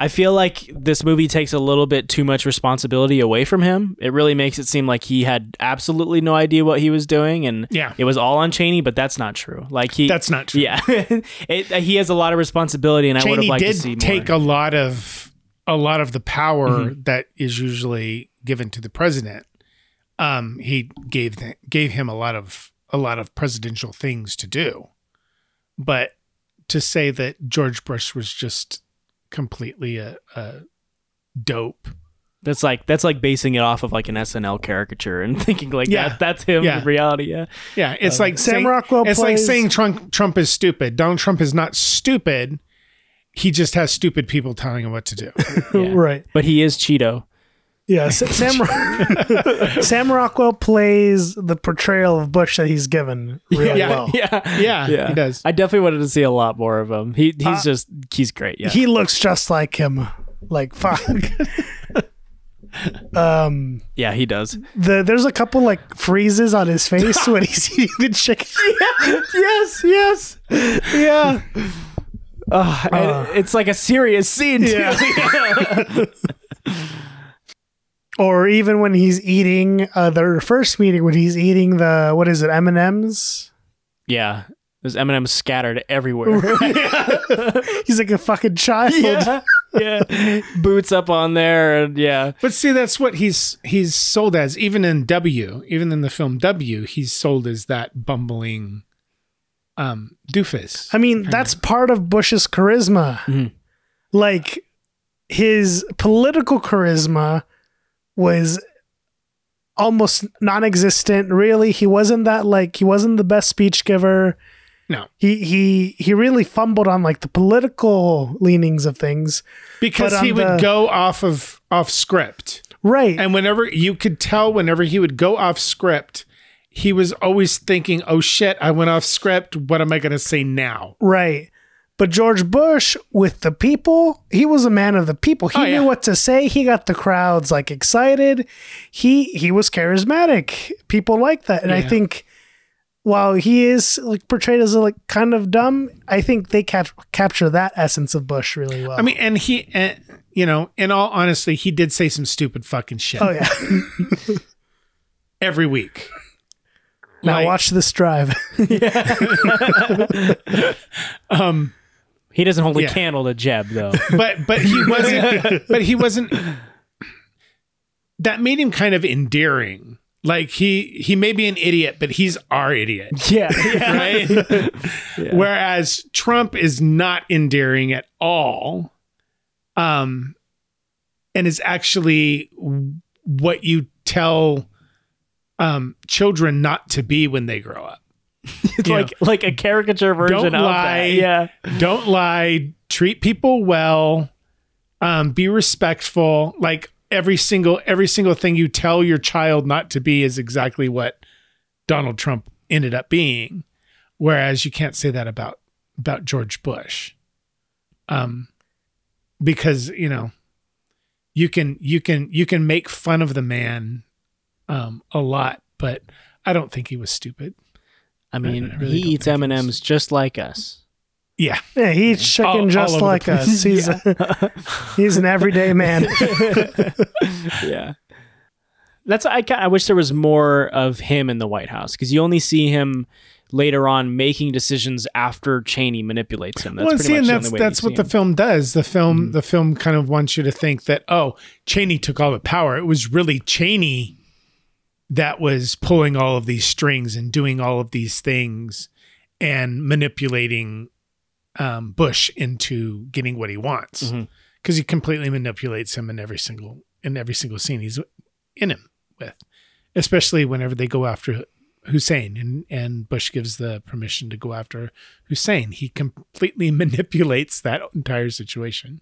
I feel like this movie takes a little bit too much responsibility away from him. It really makes it seem like he had absolutely no idea what he was doing, and it was all on Cheney, but that's not true. Like that's not true. Yeah. He has a lot of responsibility, and Cheney I would have liked to see more. Cheney did take a lot of a lot of the power mm-hmm. that is usually given to the president. He gave him a lot of presidential things to do, but to say that George Bush was just completely a dope. That's like basing it off of like an SNL caricature and thinking like that's him in reality. Yeah. It's like Sam Rockwell. It's like saying Trump is stupid. Donald Trump is not stupid. He just has stupid people telling him what to do. Yeah. Right. But he is Cheeto. Yeah. Sam Rockwell plays the portrayal of Bush that he's given really well. Yeah. He does. I definitely wanted to see a lot more of him. He's great. Yeah. He looks just like him. Like fuck. Yeah, he does. There's a couple like freezes on his face when he's eating the chicken. Yes. Yeah. It's like a serious scene. Yeah. Or even when he's eating their first meeting when he's eating the what is it M&Ms? Yeah. There's M&Ms scattered everywhere. He's like a fucking child. Yeah. Boots up on there. And but see, that's what he's sold as. Even in the film W, he's sold as that bumbling doofus. I mean, that's part of Bush's charisma. Mm-hmm. Like his political charisma was almost non-existent. Really, he wasn't the best speech giver. No, he really fumbled on like the political leanings of things because he would go off script, right? And whenever he would go off script, he was always thinking, "Oh shit, I went off script. What am I going to say now?" Right. But George Bush, with the people, he was a man of the people. He knew what to say. He got the crowds like excited. He was charismatic. People liked that, and I think. While he is like portrayed as like kind of dumb, I think they capture that essence of Bush really well. I mean, and he, in all honesty, he did say some stupid fucking shit. Oh yeah, every week. Now watch this drive. He doesn't hold a candle to Jeb though. But he wasn't. That made him kind of endearing. Like he may be an idiot, but he's our idiot. Yeah. Right? Yeah. Whereas Trump is not endearing at all. And is actually what you tell children not to be when they grow up. It's like a caricature version of that. Yeah. Don't lie. Treat people well. Be respectful. Like every single thing you tell your child not to be is exactly what Donald Trump ended up being, whereas you can't say that about George Bush, because you can make fun of the man a lot, but I don't think he was stupid. I mean, he eats M&Ms just like us. Yeah, he eats chicken just like us. He's an everyday man. Yeah. I wish there was more of him in the White House because you only see him later on making decisions after Cheney manipulates him. That's what the film does. The film kind of wants you to think that, oh, Cheney took all the power. It was really Cheney that was pulling all of these strings and doing all of these things and manipulating Bush into getting what he wants, because he completely manipulates him in every single scene he's in him with, especially whenever they go after Hussein and Bush gives the permission to go after Hussein. He completely manipulates that entire situation.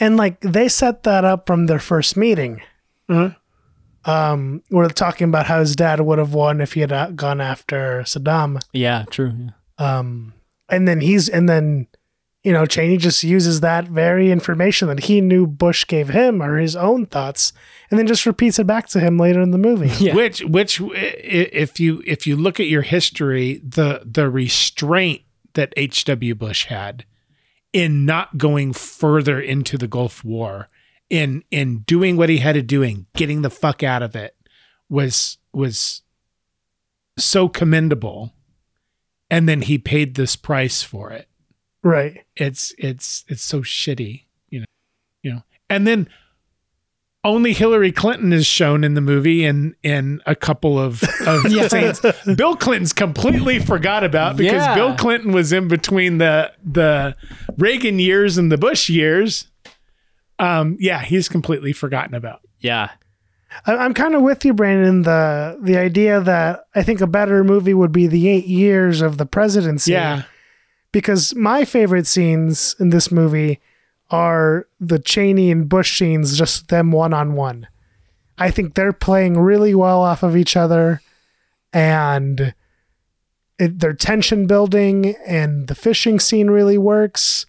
And like they set that up from their first meeting. Uh-huh. We're talking about how his dad would have won if he had gone after Saddam. Yeah, true. Yeah. And then Cheney just uses that very information that he knew Bush gave him or his own thoughts, and then just repeats it back to him later in the movie. Yeah. Which, if you look at your history, the restraint that H.W. Bush had in not going further into the Gulf War, in doing what he had to do and getting the fuck out of it, was so commendable. And then he paid this price for it. Right. It's so shitty, And then only Hillary Clinton is shown in the movie in a couple of scenes. Bill Clinton's completely forgot about because Bill Clinton was in between the Reagan years and the Bush years. He's completely forgotten about. Yeah. I'm kind of with you, Brandon, the idea that I think a better movie would be the 8 years of the presidency. Yeah. Because my favorite scenes in this movie are the Cheney and Bush scenes, just them one-on-one. I think they're playing really well off of each other, and their tension building and the fishing scene really works.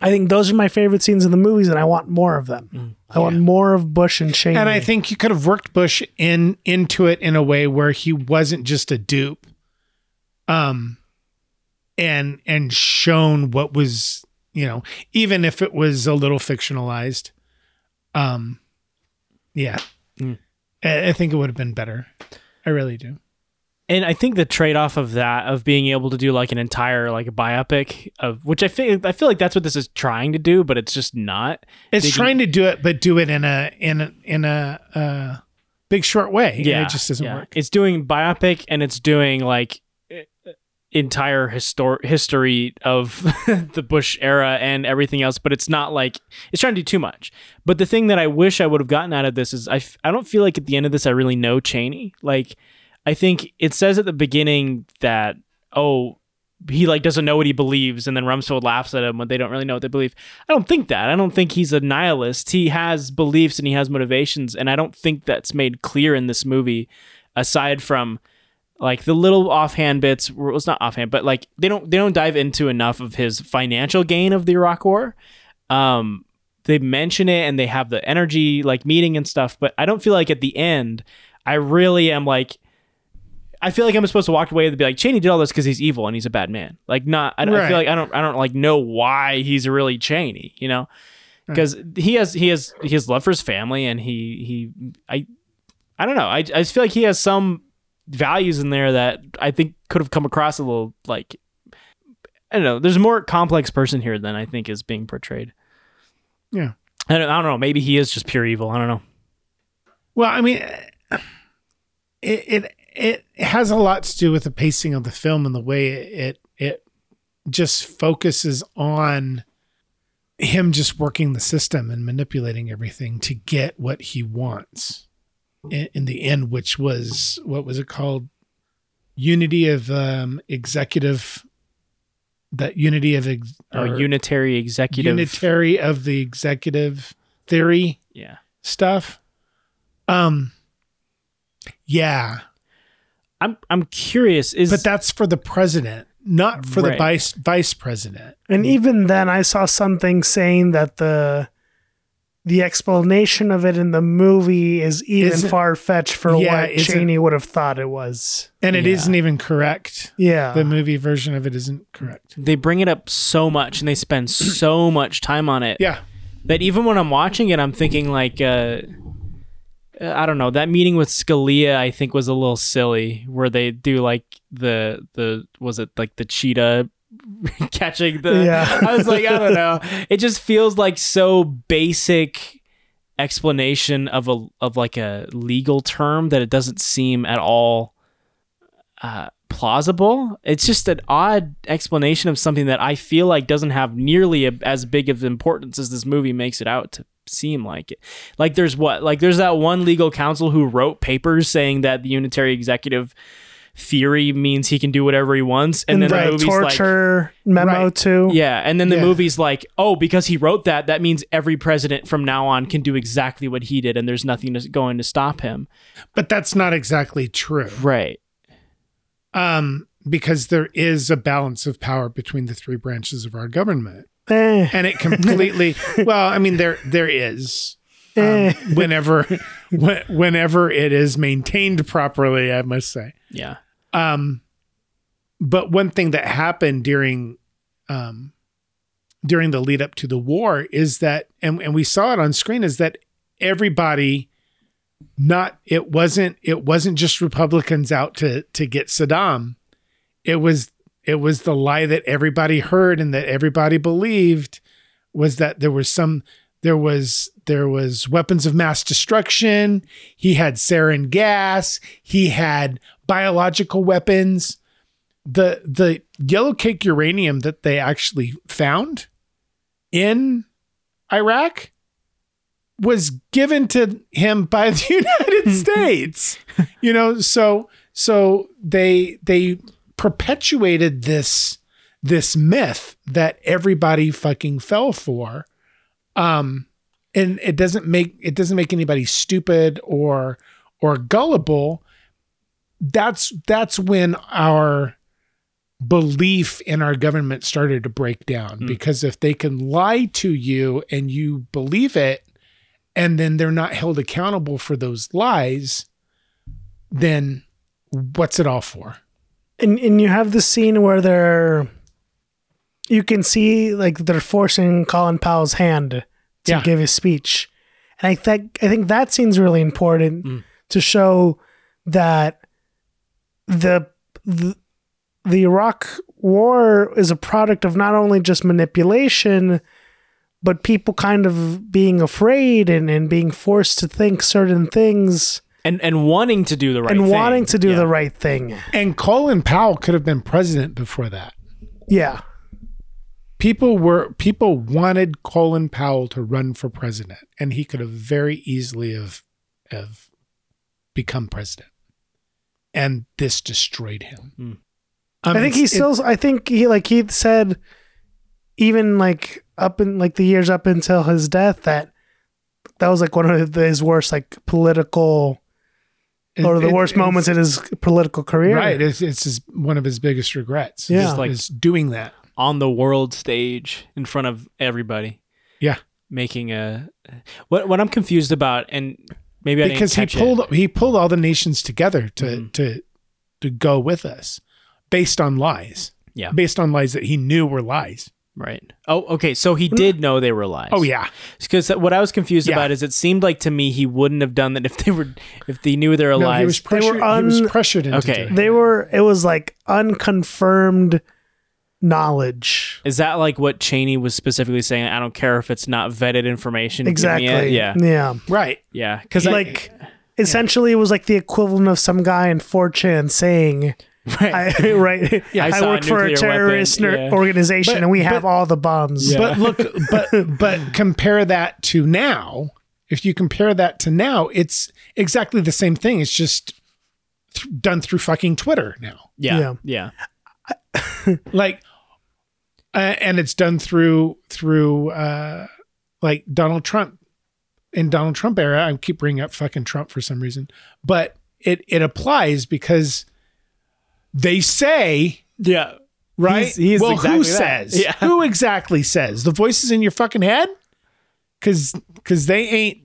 I think those are my favorite scenes in the movies, and I want more of them. I want more of Bush and Cheney. And I think you could have worked Bush into it in a way where he wasn't just a dupe, and shown what was, you know, even if it was a little fictionalized. I think it would have been better. I really do. And I think the trade-off of that, of being able to do like an entire like biopic of, which I feel like that's what this is trying to do, but it's just not. It's trying to do it, but do it in a Big Short way. Yeah, and it just doesn't work. It's doing biopic and it's doing like entire history of the Bush era and everything else, but it's not like it's trying to do too much. But the thing that I wish I would have gotten out of this is I don't feel like at the end of this I really know Cheney. Like, I think it says at the beginning that, he like doesn't know what he believes, and then Rumsfeld laughs at him when they don't really know what they believe. I don't think that. I don't think he's a nihilist. He has beliefs and he has motivations, and I don't think that's made clear in this movie, aside from like the little offhand bits. Well, it's not offhand, but like they don't dive into enough of his financial gain of the Iraq War. They mention it and they have the energy like meeting and stuff, but I don't feel like at the end I really am like, I feel like I'm supposed to walk away and be like, Cheney did all this because he's evil and he's a bad man. Like, not, I feel like I don't like know why he's really Cheney, you know, because he has love for his family, and I don't know. I just feel like he has some values in there that I think could have come across a little, like, I don't know. There's a more complex person here than I think is being portrayed. Yeah. I don't know. Maybe he is just pure evil. I don't know. Well, I mean, it has a lot to do with the pacing of the film and the way it just focuses on him just working the system and manipulating everything to get what he wants in the end, which was, what was it called? Unitary executive. Unitary of the executive theory. Yeah. Stuff. Yeah. I'm curious. But that's for the president, not for the vice president. And even then, I saw something saying that the explanation of it in the movie is even far-fetched for what Cheney would have thought it was. And it isn't even correct. Yeah. The movie version of it isn't correct. They bring it up so much and they spend so much time on it. Yeah. That even when I'm watching it, I'm thinking like... I don't know. That meeting with Scalia, I think, was a little silly, where they do like the cheetah catching the. Yeah. I was like, I don't know. It just feels like so basic explanation of like a legal term that it doesn't seem at all plausible. It's just an odd explanation of something that I feel like doesn't have nearly as big of importance as this movie makes it out to seem like it. Like there's that one legal counsel who wrote papers saying that the unitary executive theory means he can do whatever he wants, and then the movie's torture like, memo too. Yeah, and then the movie's like, because he wrote that means every president from now on can do exactly what he did, and there's nothing going to stop him. But that's not exactly true, right? Because there is a balance of power between the three branches of our government. And it completely, well, I mean, there is, whenever it is maintained properly, I must say. Yeah. But one thing that happened during the lead up to the war is that, and we saw it on screen, is that everybody, it wasn't just Republicans out to get Saddam. It was the lie that everybody heard and that everybody believed, was that there was some There was weapons of mass destruction. He had sarin gas. He had biological weapons. The yellow cake uranium that they actually found in Iraq was given to him by the United States. You know, so they perpetuated this myth that everybody fucking fell for. And it doesn't make anybody stupid or gullible. That's when our belief in our government started to break down, because if they can lie to you and you believe it, and then they're not held accountable for those lies, then what's it all for? And you have the scene where you can see like they're forcing Colin Powell's hand to give his speech. And I think that scene's really important to show that the Iraq war is a product of not only just manipulation, but people kind of being afraid and being forced to think certain things. And wanting to do the right thing. And wanting to do the right thing. And Colin Powell could have been president before that. Yeah. People wanted Colin Powell to run for president, and he could have very easily have become president. And this destroyed him. Mm. I think he said, even like up in like the years up until his death, that was like one of his worst like political worst moments in his political career. Right. It's one of his biggest regrets. Yeah. Just like doing that on the world stage in front of everybody. Yeah. Making what I'm confused about, and maybe he pulled all the nations together to go with us based on lies. Yeah. Based on lies that he knew were lies. Right. Oh, okay. So he did know they were lies. Oh, yeah. Because what I was confused about is it seemed like to me he wouldn't have done that if they knew they were lies. He was pressured into doing it. It was like unconfirmed knowledge. Is that like what Cheney was specifically saying? I don't care if it's not vetted information. Exactly. Yeah. Right. Yeah. Because essentially it was like the equivalent of some guy in 4chan saying... Right. I work for a terrorist organization, and we have all the bombs. Yeah. But look, but compare that to now. If you compare that to now, it's exactly the same thing. It's just done through fucking Twitter now. Yeah. Like, and it's done through like Donald Trump. In Donald Trump era, I keep bringing up fucking Trump for some reason, but it applies because. They say, yeah, right. He's well, exactly who that. Says? Yeah. Who exactly says? The voices in your fucking head, because they ain't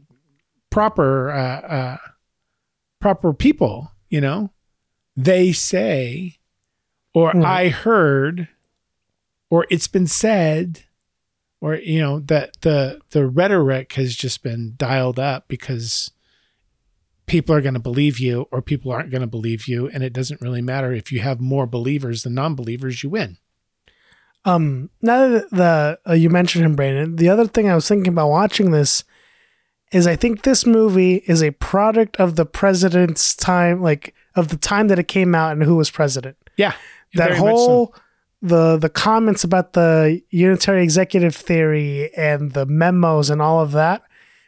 proper people. You know, they say, or I heard, or it's been said, or you know that the rhetoric has just been dialed up because. People are going to believe you or people aren't going to believe you. And it doesn't really matter if you have more believers than non-believers, you win. Now that you mentioned him, Brandon, the other thing I was thinking about watching this is I think this movie is a product of the president's time, like of the time that it came out and who was president. Yeah. That whole, the comments about the unitary executive theory and the memos and all of that.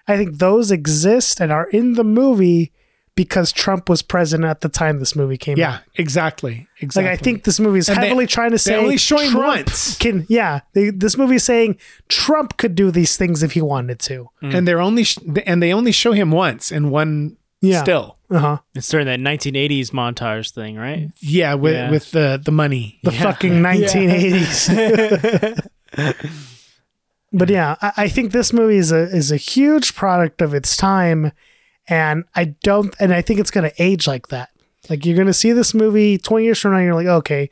I think those exist and are in the movie because Trump was president at the time this movie came out. Yeah, exactly. Like I think this movie is heavily trying to say only showing once. This movie is saying Trump could do these things if he wanted to, and they only show him once in one still. Uh-huh. It's during that 1980s montage thing, right? Yeah, with the money, the fucking 1980s. But yeah, I think this movie is a huge product of its time, and I think it's going to age like that. Like you're going to see this movie 20 years from now, you're like, okay,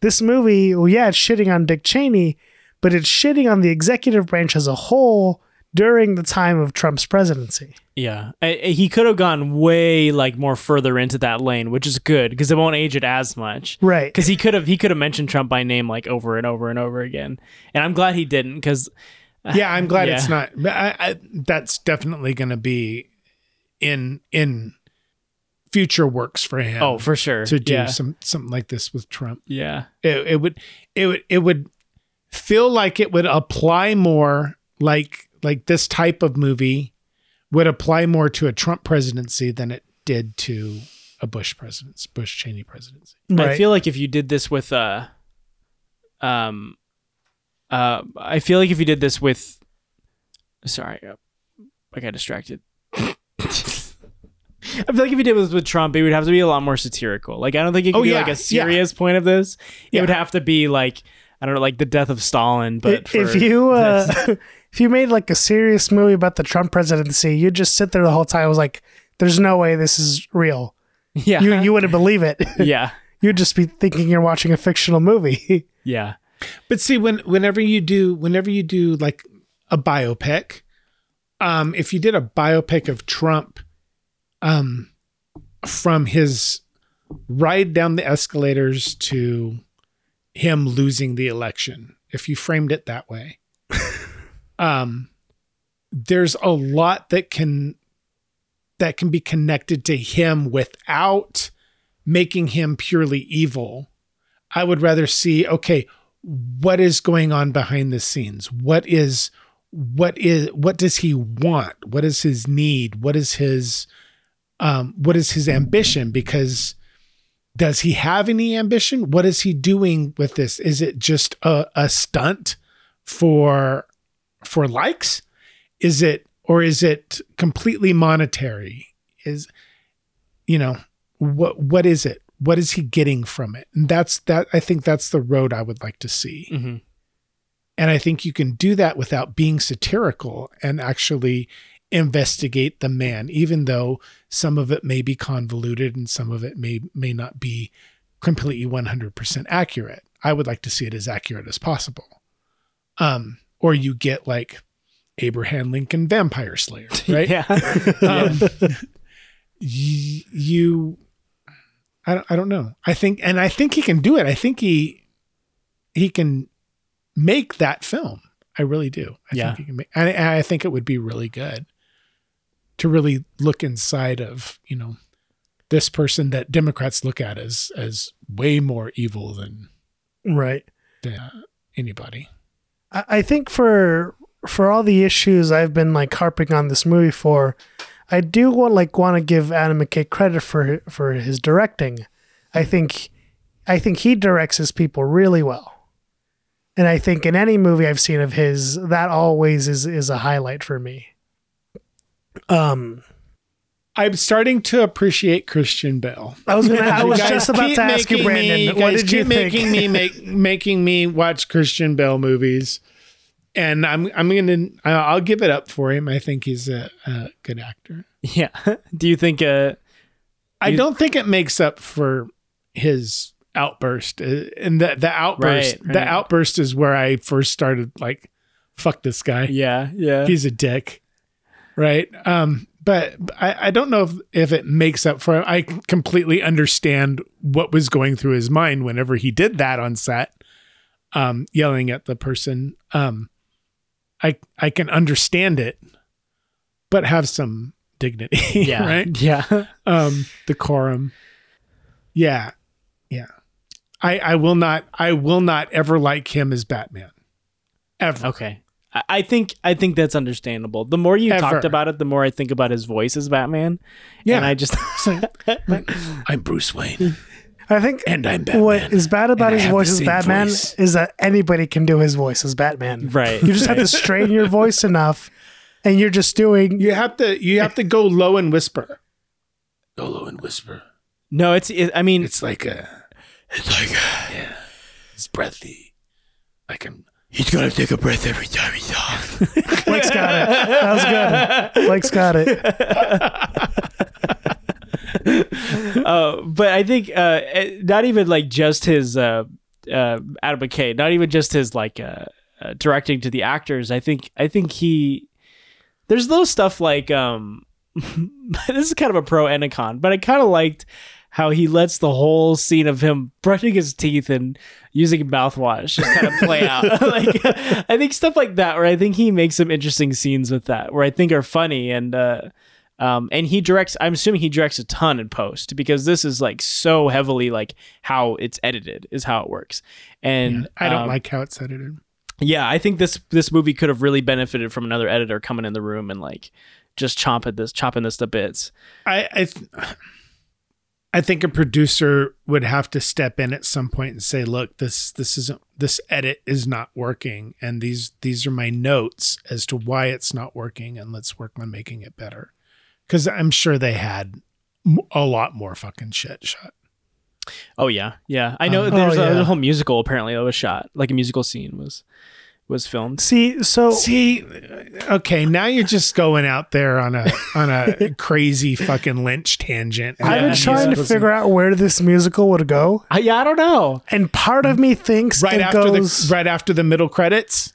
this movie, well, yeah, it's shitting on Dick Cheney, but it's shitting on the executive branch as a whole during the time of Trump's presidency. Yeah, he could have gone way like more further into that lane, which is good because it won't age it as much, right? Because he could have mentioned Trump by name like over and over and over again, and I'm glad he didn't because Yeah, I'm glad it's not. That's definitely going to be in future works for him. Oh, for sure. To do something like this with Trump. Yeah, it would feel like it would apply more like this type of movie would apply more to a Trump presidency than it did to a Bush presidency, Bush-Cheney presidency. Right? I feel like if you did this with sorry, I got distracted. I feel like if you did this with Trump, it would have to be a lot more satirical. Like, I don't think it could be like a serious point of this. It would have to be like, I don't know, like the death of Stalin. But if you made like a serious movie about the Trump presidency, you'd just sit there the whole time. I was like, there's no way this is real. Yeah. You wouldn't believe it. Yeah. You'd just be thinking you're watching a fictional movie. Yeah. But see, whenever you do like a biopic, if you did a biopic of Trump, from his ride down the escalators to him losing the election, if you framed it that way, there's a lot that can be connected to him without making him purely evil. I would rather see, okay, what is going on behind the scenes? What does he want? What is his need? What is his ambition? Because does he have any ambition? What is he doing with this? Is it just a stunt for likes? Is it completely monetary? What is it? What is he getting from it? And I think that's the road I would like to see. Mm-hmm. And I think you can do that without being satirical and actually investigate the man, even though some of it may be convoluted and some of it may not be completely 100% accurate. I would like to see it as accurate as possible. Or you get like Abraham Lincoln Vampire Slayer, right? Yeah. I don't know. I think he can do it. I think he can make that film. I really do. I think he can make, and I think it would be really good to really look inside of, this person that Democrats look at as way more evil than anybody. I think for all the issues I've been like harping on this movie for, I do want to give Adam McKay credit for his directing. I think he directs his people really well. And I think in any movie I've seen of his, that always is a highlight for me. I'm starting to appreciate Christian Bale. I was just about to ask you, Brandon, what did you think? Making me watch Christian Bale movies. And I'll give it up for him. I think he's a good actor. Yeah. Do you think? I don't think it makes up for his outburst, and the outburst is where I first started. Like, fuck this guy. Yeah. He's a dick, right? But I don't know if it makes up for it. I completely understand what was going through his mind whenever he did that on set, yelling at the person. I can understand it, but have some dignity. Yeah. Right? Yeah. Decorum. Yeah. Yeah. I will not ever like him as Batman. Ever. Okay. I think that's understandable. The more you talked about it, the more I think about his voice as Batman. Yeah. And I just I'm Bruce Wayne. I think and I'm Batman. What is bad about his voice as Batman is that anybody can do his voice as Batman. Right. You just have to strain your voice enough, and you're just doing. You have to go low and whisper. Go low and whisper. No, it's breathy. He's gonna take a breath every time he talks. Blake's got it. That was good. Blake's got it. But I think not even like just his Adam McKay, not even just his like directing to the actors. I think there's little stuff like this is kind of a pro and a con, but I kind of liked how he lets the whole scene of him brushing his teeth and using mouthwash just kind of play out. Like, I think stuff like that, where I think he makes some interesting scenes with that, where I think are funny. And he directs, I'm assuming he directs a ton in post, because this is like so heavily like how it's edited is how it works. And yeah, I don't like how it's edited. Yeah, I think this movie could have really benefited from another editor coming in the room and like just chopping this to bits. I think a producer would have to step in at some point and say, "Look, this edit is not working, and these are my notes as to why it's not working, and let's work on making it better." Because I'm sure they had a lot more fucking shit shot. Oh, yeah. Yeah. I know there's a whole musical apparently that was shot. Like a musical scene was filmed. See, okay, now you're just going out there on a crazy fucking Lynch tangent. I've been trying to figure out where this musical would go. I don't know. And part of me thinks right after the middle credits.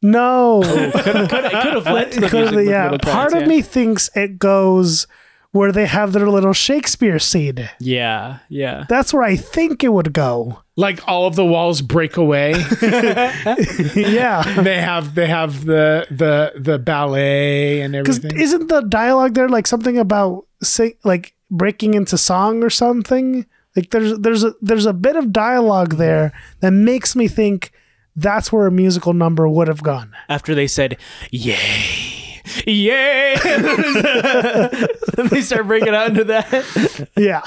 No, it could have led to the middle credits. Part of me thinks it goes where they have their little Shakespeare scene. Yeah, yeah. That's where I think it would go. Like all of the walls break away. Yeah, they have the ballet and everything. 'Cause isn't the dialogue there like something about like breaking into song or something? Like there's a bit of dialogue there that makes me think that's where a musical number would have gone. After they said, "Yay, yay!" Then they start breaking out into that. Yeah,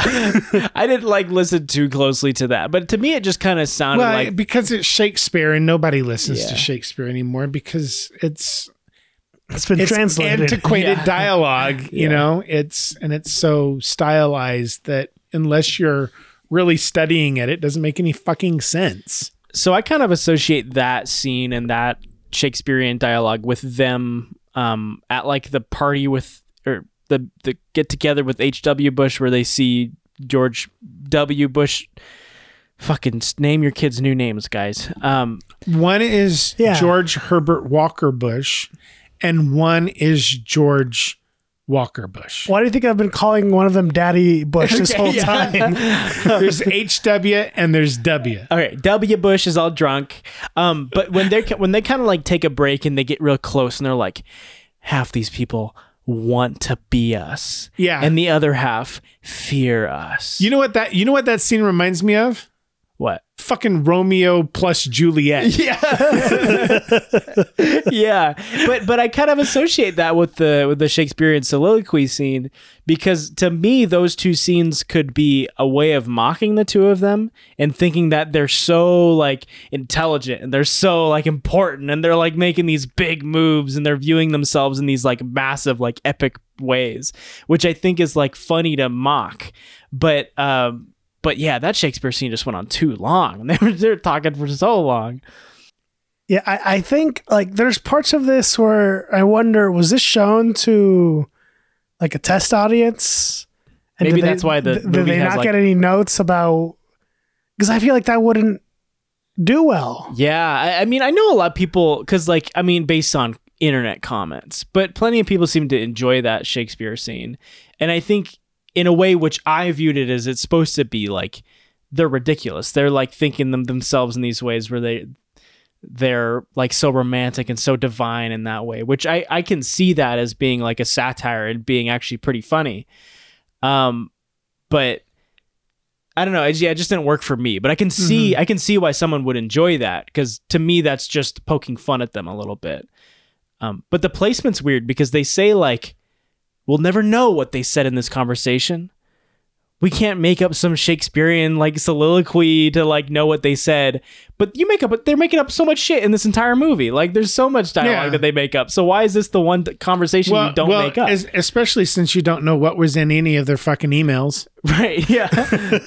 I didn't like listen too closely to that, but to me it just kind of sounded like because it's Shakespeare and nobody listens to Shakespeare anymore because it's been translated antiquated dialogue. You know, it's so stylized that unless you're really studying it doesn't make any fucking sense. So I kind of associate that scene and that Shakespearean dialogue with them at like the party with, or the get together with H.W. Bush, where they see George W. Bush. Fucking name your kids new names, guys. One is George Herbert Walker Bush, and one is George Walker Bush. Why do you think I've been calling one of them Daddy Bush this whole time? There's HW and there's W. All right, W Bush is all drunk. But when they kind of like take a break and they get real close and they're like, half these people want to be us. Yeah. And the other half fear us. You know what that scene reminds me of? What? Fucking Romeo plus Juliet. Yeah. Yeah. But I kind of associate that with the Shakespearean soliloquy scene, because to me, those two scenes could be a way of mocking the two of them and thinking that they're so like intelligent and they're so like important and they're like making these big moves and they're viewing themselves in these like massive, like epic ways, which I think is like funny to mock. But yeah, that Shakespeare scene just went on too long. They were talking for so long. Yeah, I think like there's parts of this where I wonder, was this shown to like a test audience? And maybe that's why the movie did they not get any notes about? Because I feel like that wouldn't do well. Yeah, I mean, I know a lot of people because like I mean, based on internet comments, but plenty of people seem to enjoy that Shakespeare scene, and I think, in a way which I viewed it as, it's supposed to be like they're ridiculous. They're like thinking themselves in these ways where they're like so romantic and so divine in that way, which I can see that as being like a satire and being actually pretty funny. But I don't know. It just didn't work for me, but I can see, I can see why someone would enjoy that. 'Cause to me, that's just poking fun at them a little bit. But the placement's weird because they say like, "We'll never know what they said in this conversation. We can't make up some Shakespearean like soliloquy to like know what they said." But they're making up so much shit in this entire movie. Like there's so much dialogue that they make up. So why is this the one conversation you don't make up? Especially since you don't know what was in any of their fucking emails. Right. Yeah.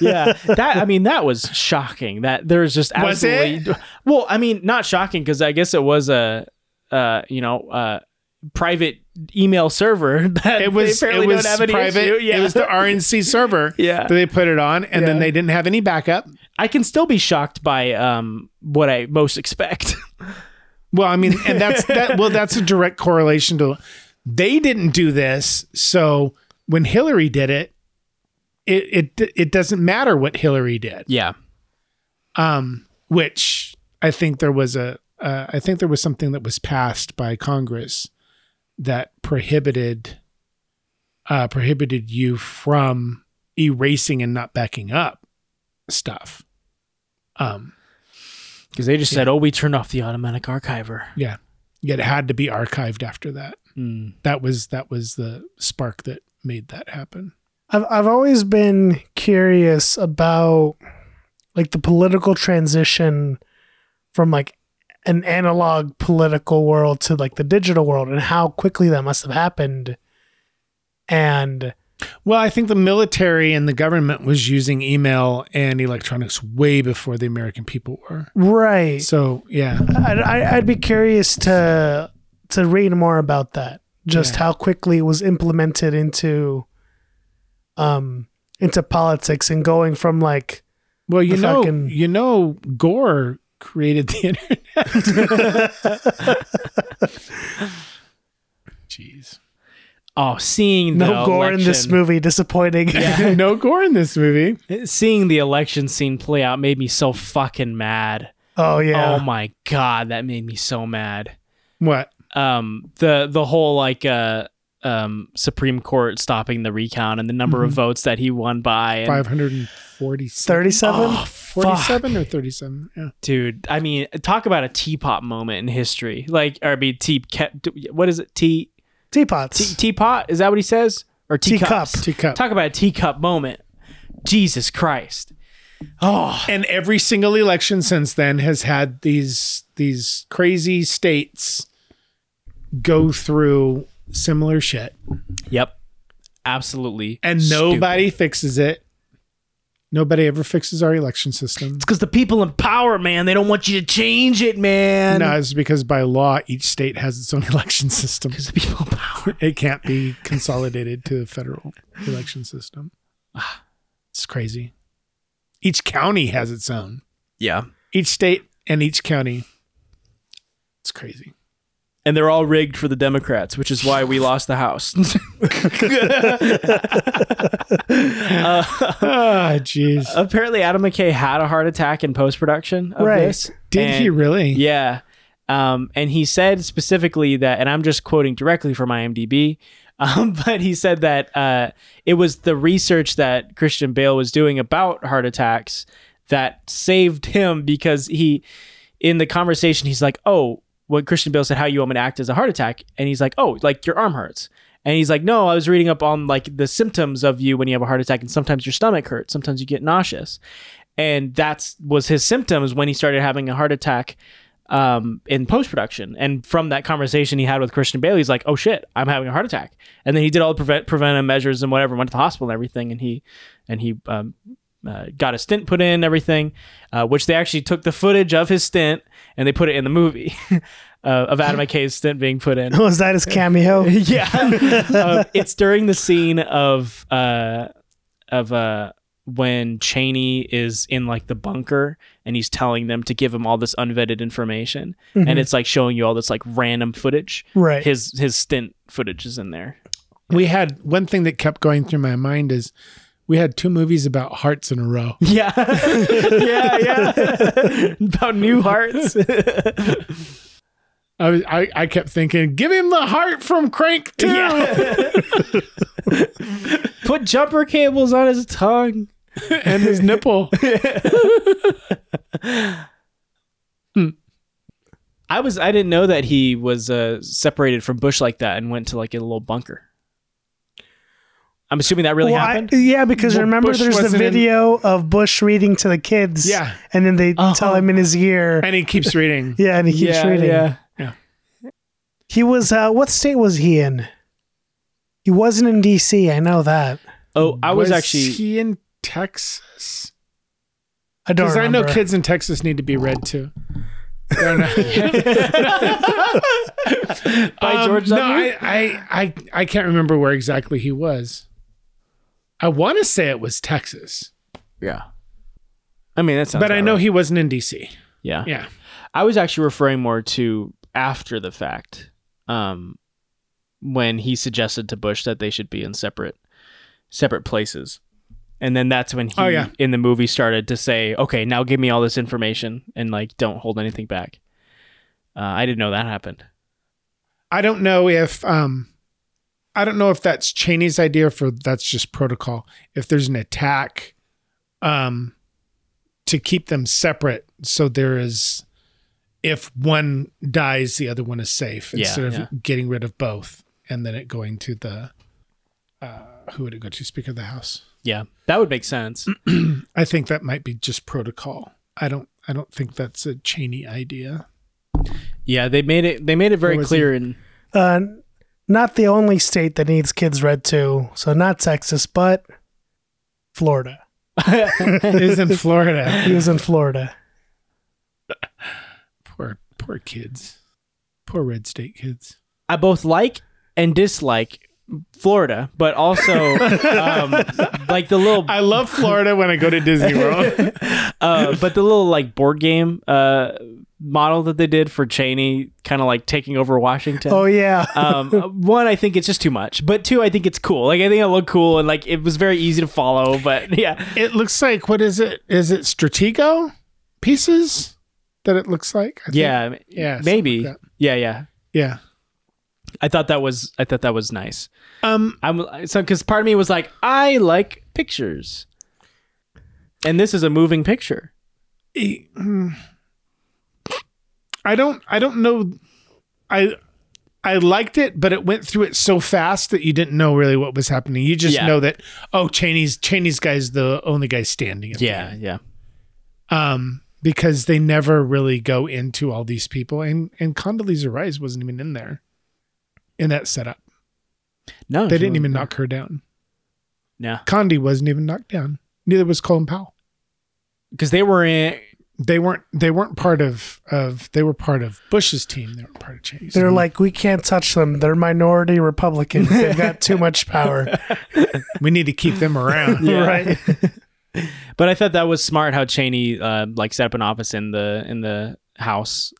Yeah. That, I mean, that was shocking. That there's just absolutely. Was it? Well, I mean, not shocking, because I guess it was a private email server that it was don't have any private. Yeah. It was the RNC server that they put it on, and then they didn't have any backup. I can still be shocked by what I most expect. Well, I mean, and that's a direct correlation to they didn't do this. So when Hillary did it, it doesn't matter what Hillary did. Yeah. Which I think there was something that was passed by Congress that prohibited you from erasing and not backing up stuff. Because they just said, "Oh, we turned off the automatic archiver." Yeah, it had to be archived after that. Mm. That was the spark that made that happen. I've always been curious about like the political transition from like an analog political world to like the digital world and how quickly that must have happened. And well, I think the military and the government was using email and electronics way before the American people were. Right. So yeah, I'd be curious to read more about that. Just how quickly it was implemented into politics and going from like, well, Gore created the internet. Jeez. Oh, seeing the no gore election. In this movie, disappointing. Yeah. No gore in this movie. Seeing the election scene play out made me so fucking mad. Oh yeah. Oh my God, that made me so mad. What? The whole like Supreme Court stopping the recount and the number of votes that he won by 547. 37? Oh, 47 or 37? Yeah. Dude, I mean, talk about a teapot moment in history. Like, what is it? Teapots. Teapot? Is that what he says? Or teacups? Teacup. Talk about a teacup moment. Jesus Christ. Oh. And every single election since then has had these crazy states go through similar shit. Yep. Absolutely. And nobody fixes it. Nobody ever fixes our election system. It's because the people in power, man, they don't want you to change it, man. No, it's because by law, each state has its own election system. Because the people in power. It can't be consolidated to the federal election system. It's crazy. Each county has its own. Yeah. Each state and each county. It's crazy. And they're all rigged for the Democrats, which is why we lost the House. Jeez. Apparently, Adam McKay had a heart attack in post-production of this. Did he really? Yeah. And he said specifically that, and I'm just quoting directly from IMDb, but he said that it was the research that Christian Bale was doing about heart attacks that saved him, because he, in the conversation, he's like, oh, when Christian Bale said, how you want me to act as a heart attack? And he's like, oh, like your arm hurts. And he's like, no, I was reading up on like the symptoms of you when you have a heart attack, and sometimes your stomach hurts, sometimes you get nauseous. And was his symptoms when he started having a heart attack in post-production. And from that conversation he had with Christian Bale, he's like, oh shit, I'm having a heart attack. And then he did all the preventive measures and whatever, went to the hospital and everything. And he got a stent put in, everything, which they actually took the footage of his stent and they put it in the movie of Adam McKay's stent being put in. Was that his cameo? Yeah. It's during the scene of when Cheney is in like the bunker and he's telling them to give him all this unvetted information. Mm-hmm. And it's like showing you all this like random footage. Right. His stent footage is in there. We had one thing that kept going through my mind is, we had two movies about hearts in a row. Yeah. yeah. About new hearts. I kept thinking, give him the heart from Crank 2. Yeah. Put jumper cables on his tongue and his nipple. I didn't know that he was separated from Bush like that and went to like a little bunker. I'm assuming that really happened. Because remember, Bush, there's the video of Bush reading to the kids. Yeah. And then they tell him in his ear. And he keeps reading. Yeah, and he keeps reading. Yeah. He was, what state was he in? He wasn't in D.C., I know that. Oh, I was actually... Was he in Texas? I don't remember. Because I know kids in Texas need to be read too. By George W. No, I can't remember where exactly he was. I want to say it was Texas. Yeah, I mean that's. But I know he wasn't in DC. Yeah. I was actually referring more to after the fact, when he suggested to Bush that they should be in separate places. And then that's when he, in the movie, started to say, okay, now give me all this information and like, don't hold anything back. I didn't know that happened. I don't know if, that's Cheney's idea for that's just protocol. If there's an attack, to keep them separate. So there is, if one dies, the other one is safe instead of getting rid of both. And then it going to the, who would it go to? Speaker of the House. Yeah, that would make sense. I think that might be just protocol. I don't think that's a Cheney idea. Yeah, they made it very clear. Not the only state that needs kids read to, so not Texas, but Florida. He was in Florida. Poor kids. Poor red state kids. I both like and dislike Florida, but also like the little. I love Florida when I go to Disney World. But the little like board game model that they did for Cheney, kind of like taking over Washington. Oh yeah. One, I think it's just too much, but two, I think it's cool. Like I think it looked cool, and like it was very easy to follow. But yeah, it looks like, what is it? Is it Stratego pieces that it looks like? Maybe. Like yeah. I thought that was nice. Because part of me was like, I like pictures, and this is a moving picture. I don't know. I liked it, but it went through it so fast that you didn't know really what was happening. You just know that Cheney's guy's the only guy standing. Yeah. Because they never really go into all these people, and Condoleezza Rice wasn't even in there. In that setup. No. They didn't even knock her down. No. Condi wasn't even knocked down. Neither was Colin Powell. Because they were part of Bush's team. They weren't part of Cheney's. They're like, we can't touch them. They're minority Republicans. They've got too much power. We need to keep them around. Yeah. Right. But I thought that was smart how Cheney set up an office in the House.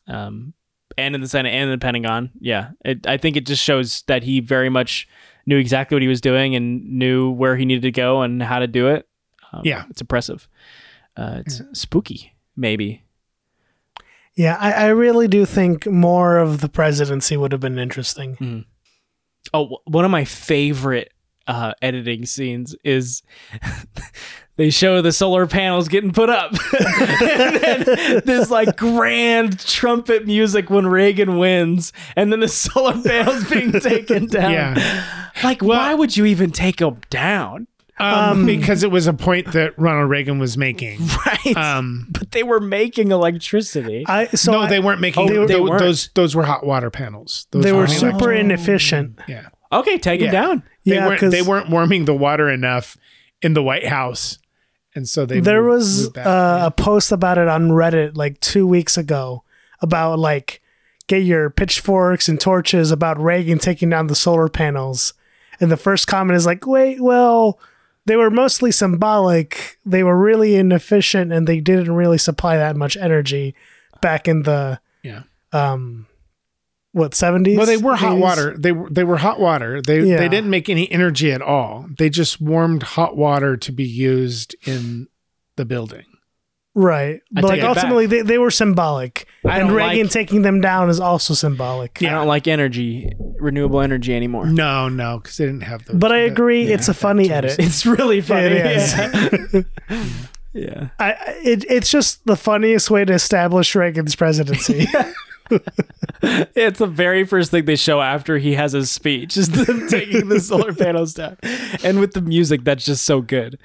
And in the Senate and in the Pentagon. Yeah. I think it just shows that he very much knew exactly what he was doing and knew where he needed to go and how to do it. It's impressive. It's spooky, maybe. Yeah. I really do think more of the presidency would have been interesting. Mm. Oh, one of my favorite editing scenes is they show the solar panels getting put up and then this like grand trumpet music when Reagan wins and then the solar panels being taken down. Yeah. Like, well, why would you even take them down? Because it was a point that Ronald Reagan was making. Right. But they were making electricity. They weren't making. They weren't. Those were hot water panels. Those they were super inefficient. Yeah. Okay, take it down. They weren't warming the water enough in the White House, and so there was a post about it on Reddit like 2 weeks ago about like get your pitchforks and torches about Reagan taking down the solar panels, and the first comment is like, wait, well, they were mostly symbolic. They were really inefficient, and they didn't really supply that much energy back in the What 70s? Well, they were 80s? Hot water. They were hot water. They didn't make any energy at all. They just warmed hot water to be used in the building. Right. But like ultimately they were symbolic. And Reagan taking them down is also symbolic. Yeah. I don't like renewable energy anymore. No, because they didn't have those. But I agree, it's a funny edit. It's really funny. It is. Yeah. Yeah. It's just the funniest way to establish Reagan's presidency. It's the very first thing they show after he has his speech is them taking the solar panels down, and with the music that's just so good.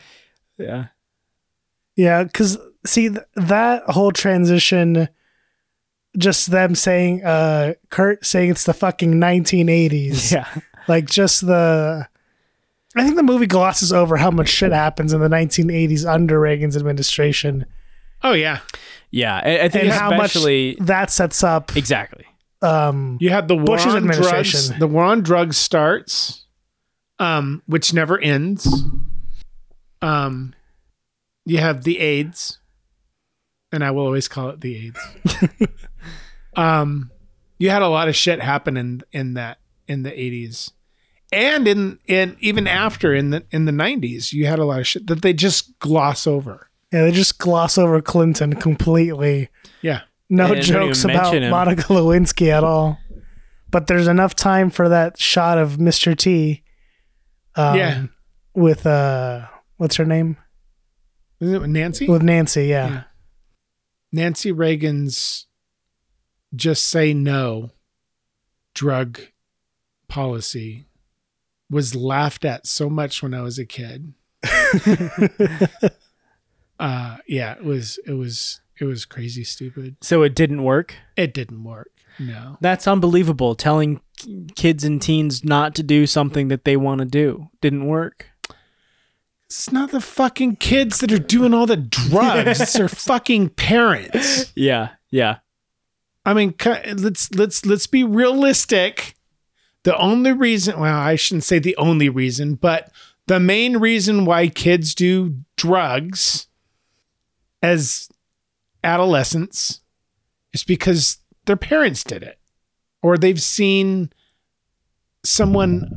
Because see that whole transition, just them saying Kurt saying it's the fucking 1980s. I think the movie glosses over how much shit happens in the 1980s under Reagan's administration. Oh yeah. Yeah, I think and especially how much that sets up exactly. You had the war on drugs. The war on drugs starts, which never ends. You have the AIDS, and I will always call it the AIDS. You had a lot of shit happen in the 80s, And in even after in the 90s, you had a lot of shit that they just gloss over. Yeah, they just gloss over Clinton completely. Yeah. No jokes about Monica Lewinsky at all. But there's enough time for that shot of Mr. T. Yeah. With, what's her name? Isn't it with Nancy? With Nancy, yeah. Nancy Reagan's just say no drug policy was laughed at so much when I was a kid. Yeah, it was crazy stupid. So it didn't work? It didn't work. No. That's unbelievable. Telling kids and teens not to do something that they want to do didn't work. It's not the fucking kids that are doing all the drugs. It's their fucking parents. Yeah. Yeah. I mean, let's be realistic. The only reason, well, I shouldn't say the only reason, but the main reason why kids do drugs as adolescents is because their parents did it, or they've seen someone,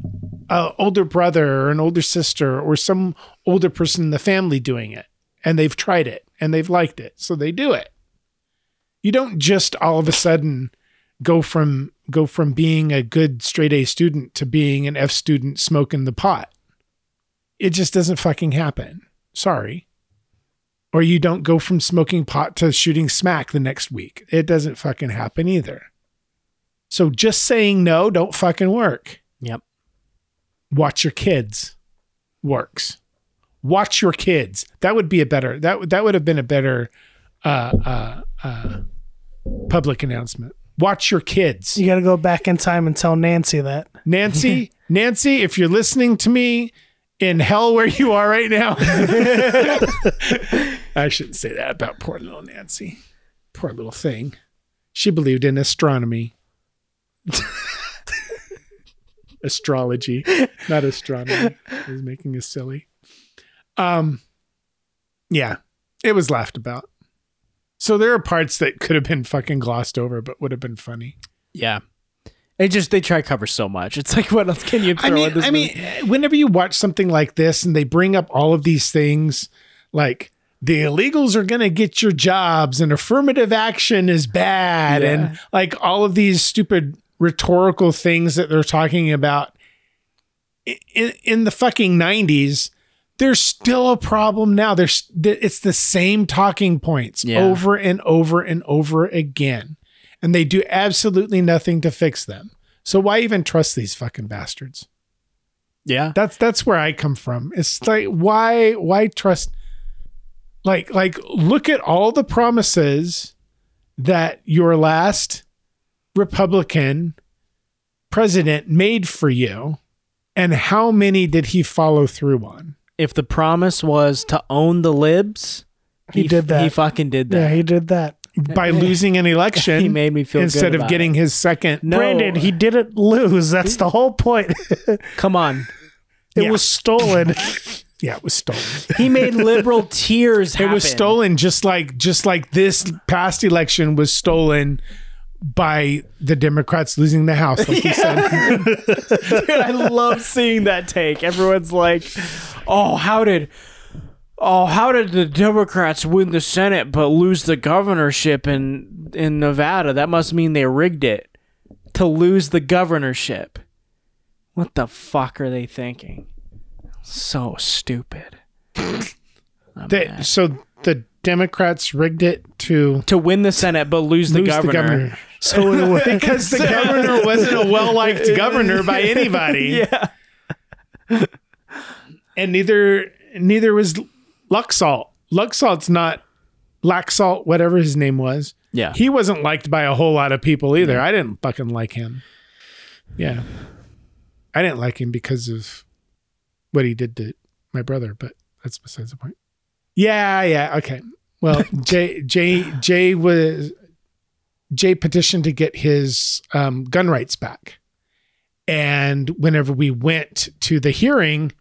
older brother or an older sister or some older person in the family doing it, and they've tried it and they've liked it. So they do it. You don't just all of a sudden go from being a good straight A student to being an F student smoking the pot. It just doesn't fucking happen. Sorry. Or you don't go from smoking pot to shooting smack the next week. It doesn't fucking happen either. So just saying no don't fucking work. Yep. Watch your kids works. Watch your kids. That would be a better, that would have been a better public announcement. Watch your kids. You got to go back in time and tell Nancy that. Nancy, if you're listening to me, in hell where you are right now. I shouldn't say that about poor little Nancy. Poor little thing. She believed in astronomy. Astrology, not astronomy. It was making us silly. Yeah, it was laughed about. So there are parts that could have been fucking glossed over, but would have been funny. Yeah. They try to cover so much. It's like, what else can you throw in this movie? I mean, whenever you watch something like this and they bring up all of these things, like the illegals are going to get your jobs and affirmative action is bad. Yeah. And like all of these stupid rhetorical things that they're talking about in the fucking 90s, there's still a problem now. It's the same talking points over and over and over again. And they do absolutely nothing to fix them. So why even trust these fucking bastards? Yeah. That's where I come from. It's like, why trust? Like look at all the promises that your last Republican president made for you, and how many did he follow through on? If the promise was to own the libs, he did that. He fucking did that. Yeah, he did that. By losing an election, he made me feel instead good about of getting it. His second. No. Brandon, he didn't lose. That's the whole point. Come on, it was stolen. Yeah, it was stolen. He made liberal tears happen. It was stolen, just like this past election was stolen by the Democrats losing the House, like you said. Dude, I love seeing that take. Everyone's like, "Oh, how did the Democrats win the Senate but lose the governorship in Nevada? That must mean they rigged it to lose the governorship." What the fuck are they thinking? So stupid. So the Democrats rigged it to win the Senate but lose the governor. So because the governor wasn't a well-liked governor by anybody. Yeah. And neither was Luxalt. Laxalt, whatever his name was. Yeah. He wasn't liked by a whole lot of people either. Yeah. I didn't fucking like him. Yeah. I didn't like him because of what he did to my brother, but that's besides the point. Yeah. Okay. Well, Jay petitioned to get his gun rights back. And whenever we went to the hearing,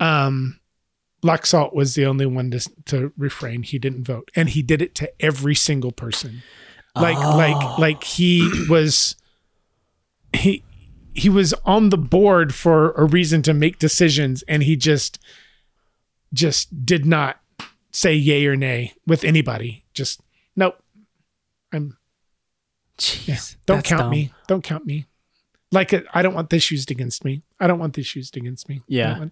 Laxalt was the only one to refrain. He didn't vote, and he did it to every single person. Like he was, he he was on the board for a reason to make decisions, and he just did not say yay or nay with anybody. Just nope. Jeez, yeah. Don't count me. Don't count me. Like, I don't want this used against me. I don't want this used against me. Yeah.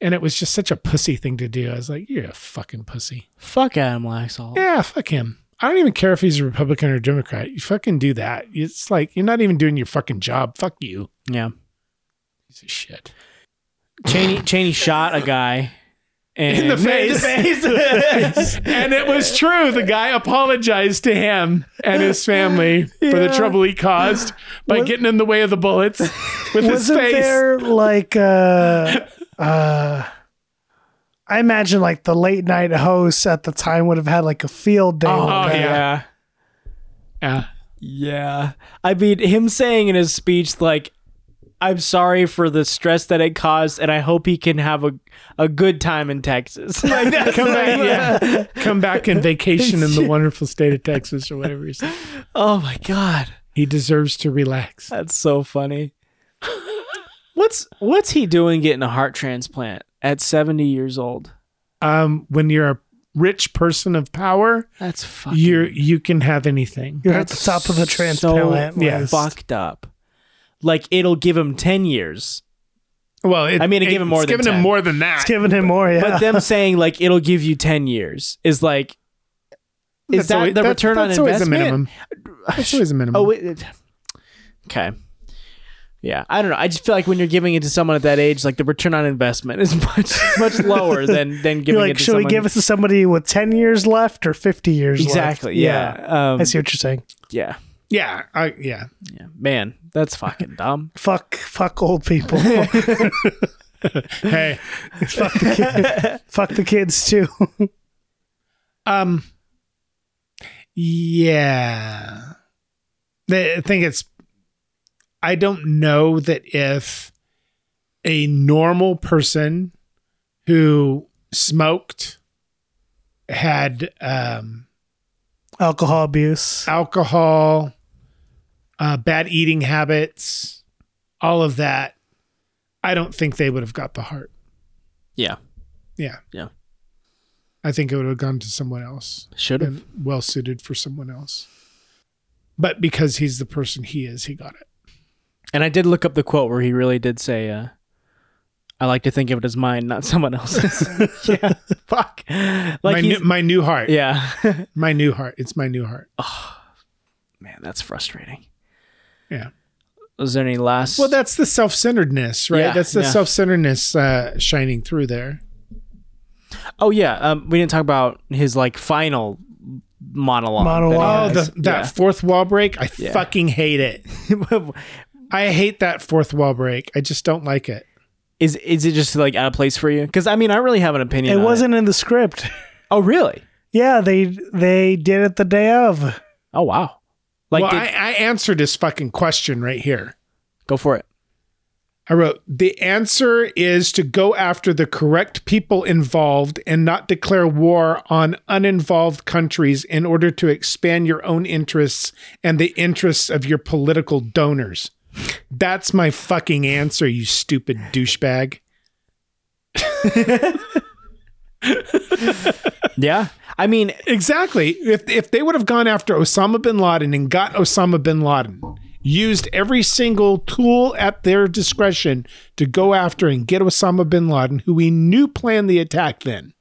And it was just such a pussy thing to do. I was like, you're a fucking pussy. Fuck Adam Laxalt. Yeah, fuck him. I don't even care if he's a Republican or Democrat. You fucking do that. It's like, you're not even doing your fucking job. Fuck you. Yeah. Piece of shit. Cheney shot a guy. In the face. And it was true. The guy apologized to him and his family for the trouble he caused by getting in the way of the bullets with his face. Wasn't there like I imagine like the late night hosts at the time would have had like a field day. Oh, yeah. Yeah. Yeah. I mean, him saying in his speech like, I'm sorry for the stress that it caused, and I hope he can have a good time in Texas. Like, come back and vacation in the wonderful state of Texas or whatever. Oh my God, he deserves to relax. That's so funny. What's he doing getting a heart transplant at 70 years old? When you're a rich person of power, that's fucking. You can have anything. You're at the top of the transplant list. Fucked up. Like, it'll give him 10 years. Well, it's given him more than that. It's given him more, yeah. But them saying, like, it'll give you 10 years is like, is that the return on investment? That's always a minimum. That's always a minimum. Oh, okay. Yeah, I don't know. I just feel like when you're giving it to someone at that age, like the return on investment is much lower than giving like, it to someone. Should we give it to somebody with 10 years left or 50 years left? Exactly, yeah. I see what you're saying. Yeah. Yeah, yeah. Man, that's fucking dumb. Fuck old people. Hey, fuck the kids. Fuck the kids too. Yeah. I think I don't know that if a normal person who smoked had alcohol abuse, bad eating habits, all of that, I don't think they would have got the heart. Yeah. Yeah. Yeah. I think it would have gone to someone else. Should have. Well suited for someone else. But because he's the person he is, he got it. And I did look up the quote where he really did say, I like to think of it as mine, not someone else's. Yeah. Fuck. Like my new heart. Yeah. My new heart. It's my new heart. Oh, man, that's frustrating. Yeah. Was there any last? Well, that's the self-centeredness, right? Yeah, that's the self-centeredness shining through there. Oh yeah, we didn't talk about his like final monologue. That fourth wall break. I fucking hate it. I hate that fourth wall break. I just don't like it. Is it just like out of place for you? Because I mean, I really have an opinion. It wasn't in the script. Oh really? Yeah, they did it the day of. Oh wow. Like I answered this fucking question right here. Go for it. I wrote, the answer is to go after the correct people involved and not declare war on uninvolved countries in order to expand your own interests and the interests of your political donors. That's my fucking answer, you stupid douchebag. Yeah. I mean, exactly. If they would have gone after Osama bin Laden and got Osama bin Laden, used every single tool at their discretion to go after and get Osama bin Laden, who we knew planned the attack then.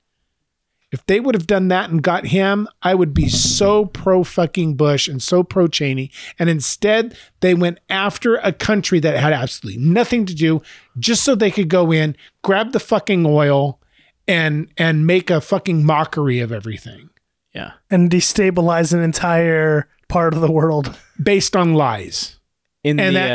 If they would have done that and got him, I would be so pro fucking Bush and so pro Cheney. And instead, they went after a country that had absolutely nothing to do just so they could go in, grab the fucking oil, and make a fucking mockery of everything. Yeah. And destabilize an entire part of the world based on lies. That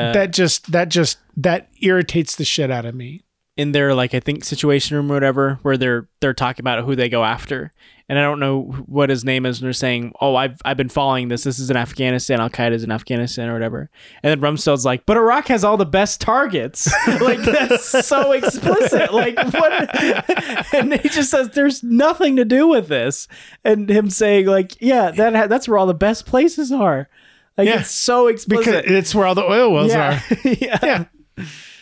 irritates the shit out of me. In their like, I think Situation Room or whatever, where they're talking about who they go after. And I don't know what his name is, and they're saying, "Oh, I've been following this. This is in Afghanistan. Al Qaeda is in Afghanistan or whatever." And then Rumsfeld's like, "But Iraq has all the best targets." Like that's so explicit. Like what? And he just says, "There's nothing to do with this." And him saying, "Like yeah, that's where all the best places are." Like, yeah. It's so explicit. Because it's where all the oil wells are. Yeah. Yeah.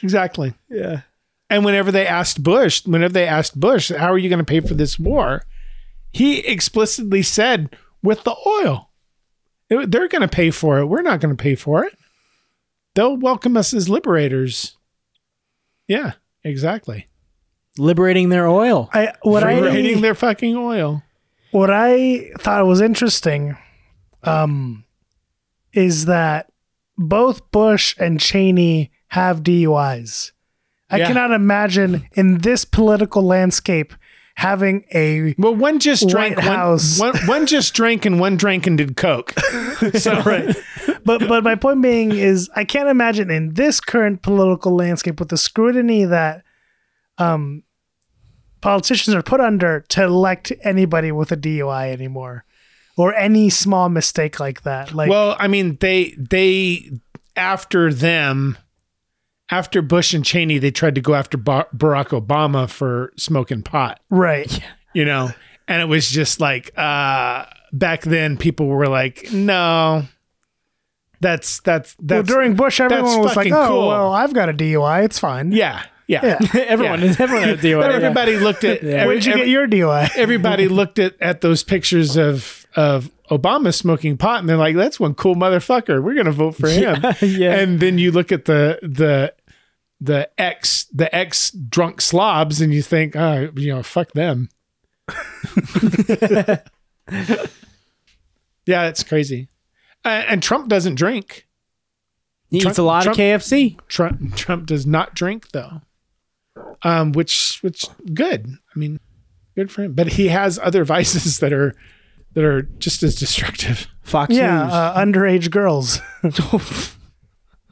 Exactly. Yeah. And whenever they asked Bush, how are you going to pay for this war? He explicitly said, with the oil. They're going to pay for it. We're not going to pay for it. They'll welcome us as liberators. Yeah, exactly. Liberating their oil. Liberating their fucking oil. What I thought was interesting is that both Bush and Cheney have DUIs. I cannot imagine in this political landscape having a one just drank and did coke. So right. But my point being is I can't imagine in this current political landscape with the scrutiny that politicians are put under to elect anybody with a DUI anymore or any small mistake like that. Like, well, I mean, they after Bush and Cheney, they tried to go after Barack Obama for smoking pot. Right. You know, and it was just like, back then people were like, no, that's well, during Bush, everyone was like, oh, cool. Well, I've got a DUI. It's fine. Yeah. Yeah. Everyone had a DUI. But everybody looked at... Yeah. Where'd you get your DUI? Everybody looked at those pictures of Obama smoking pot, and they're like, that's one cool motherfucker. We're going to vote for him. Yeah. And then you look at the ex drunk slobs, and you think, oh, you know, fuck them. Yeah, it's crazy. And Trump doesn't drink. He eats a lot of KFC. Trump does not drink, though. Which good. I mean, good for him. But he has other vices that are just as destructive. Fox News. Underage girls.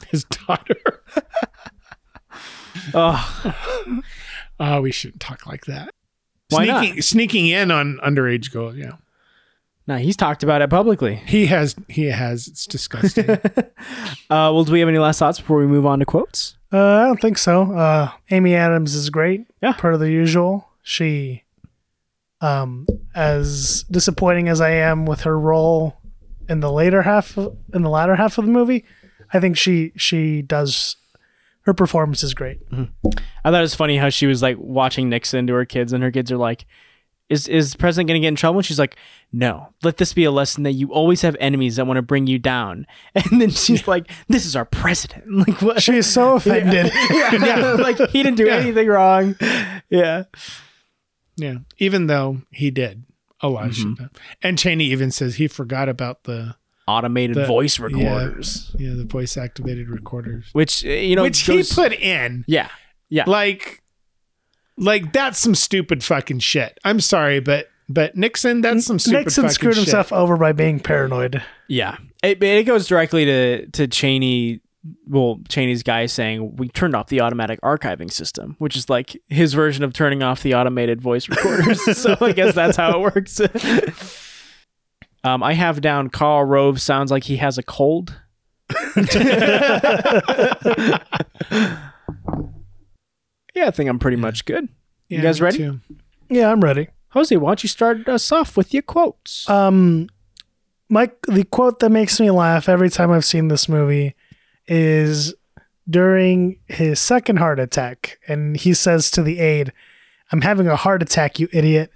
His daughter. Oh. We shouldn't talk like that. Why not? Sneaking in on underage girls, yeah. No, he's talked about it publicly. He has. It's disgusting. Well, do we have any last thoughts before we move on to quotes? I don't think so. Amy Adams is great. Yeah. Per the usual. She, as disappointing as I am with her role in the latter half of the movie, I think she does. Her performance is great. Mm-hmm. I thought it was funny how she was like watching Nixon to her kids, and her kids are like, Is the president going to get in trouble? And she's like, no, let this be a lesson that you always have enemies that want to bring you down. And then she's like, this is our president. I'm like, what? She is so offended. Yeah. Like, he didn't do anything wrong. Yeah. Yeah. Even though he did a lot of shit. And Cheney even says he forgot about the automated voice recorders. Yeah, the voice activated recorders. Which he put in. Yeah. Yeah. Like that's some stupid fucking shit. I'm sorry, but Nixon, that's some stupid fucking shit. Nixon screwed himself over by being paranoid. Yeah. It goes directly to Cheney. Well, Cheney's guy saying, we turned off the automatic archiving system, which is like his version of turning off the automated voice recorders. So I guess that's how it works. I have down Karl Rove sounds like he has a cold. Yeah, I think I'm pretty much good. Yeah, you guys ready? Too. Yeah, I'm ready. Jose, why don't you start us off with your quotes? The quote that makes me laugh every time I've seen this movie is during his second heart attack. And he says to the aide, I'm having a heart attack, you idiot.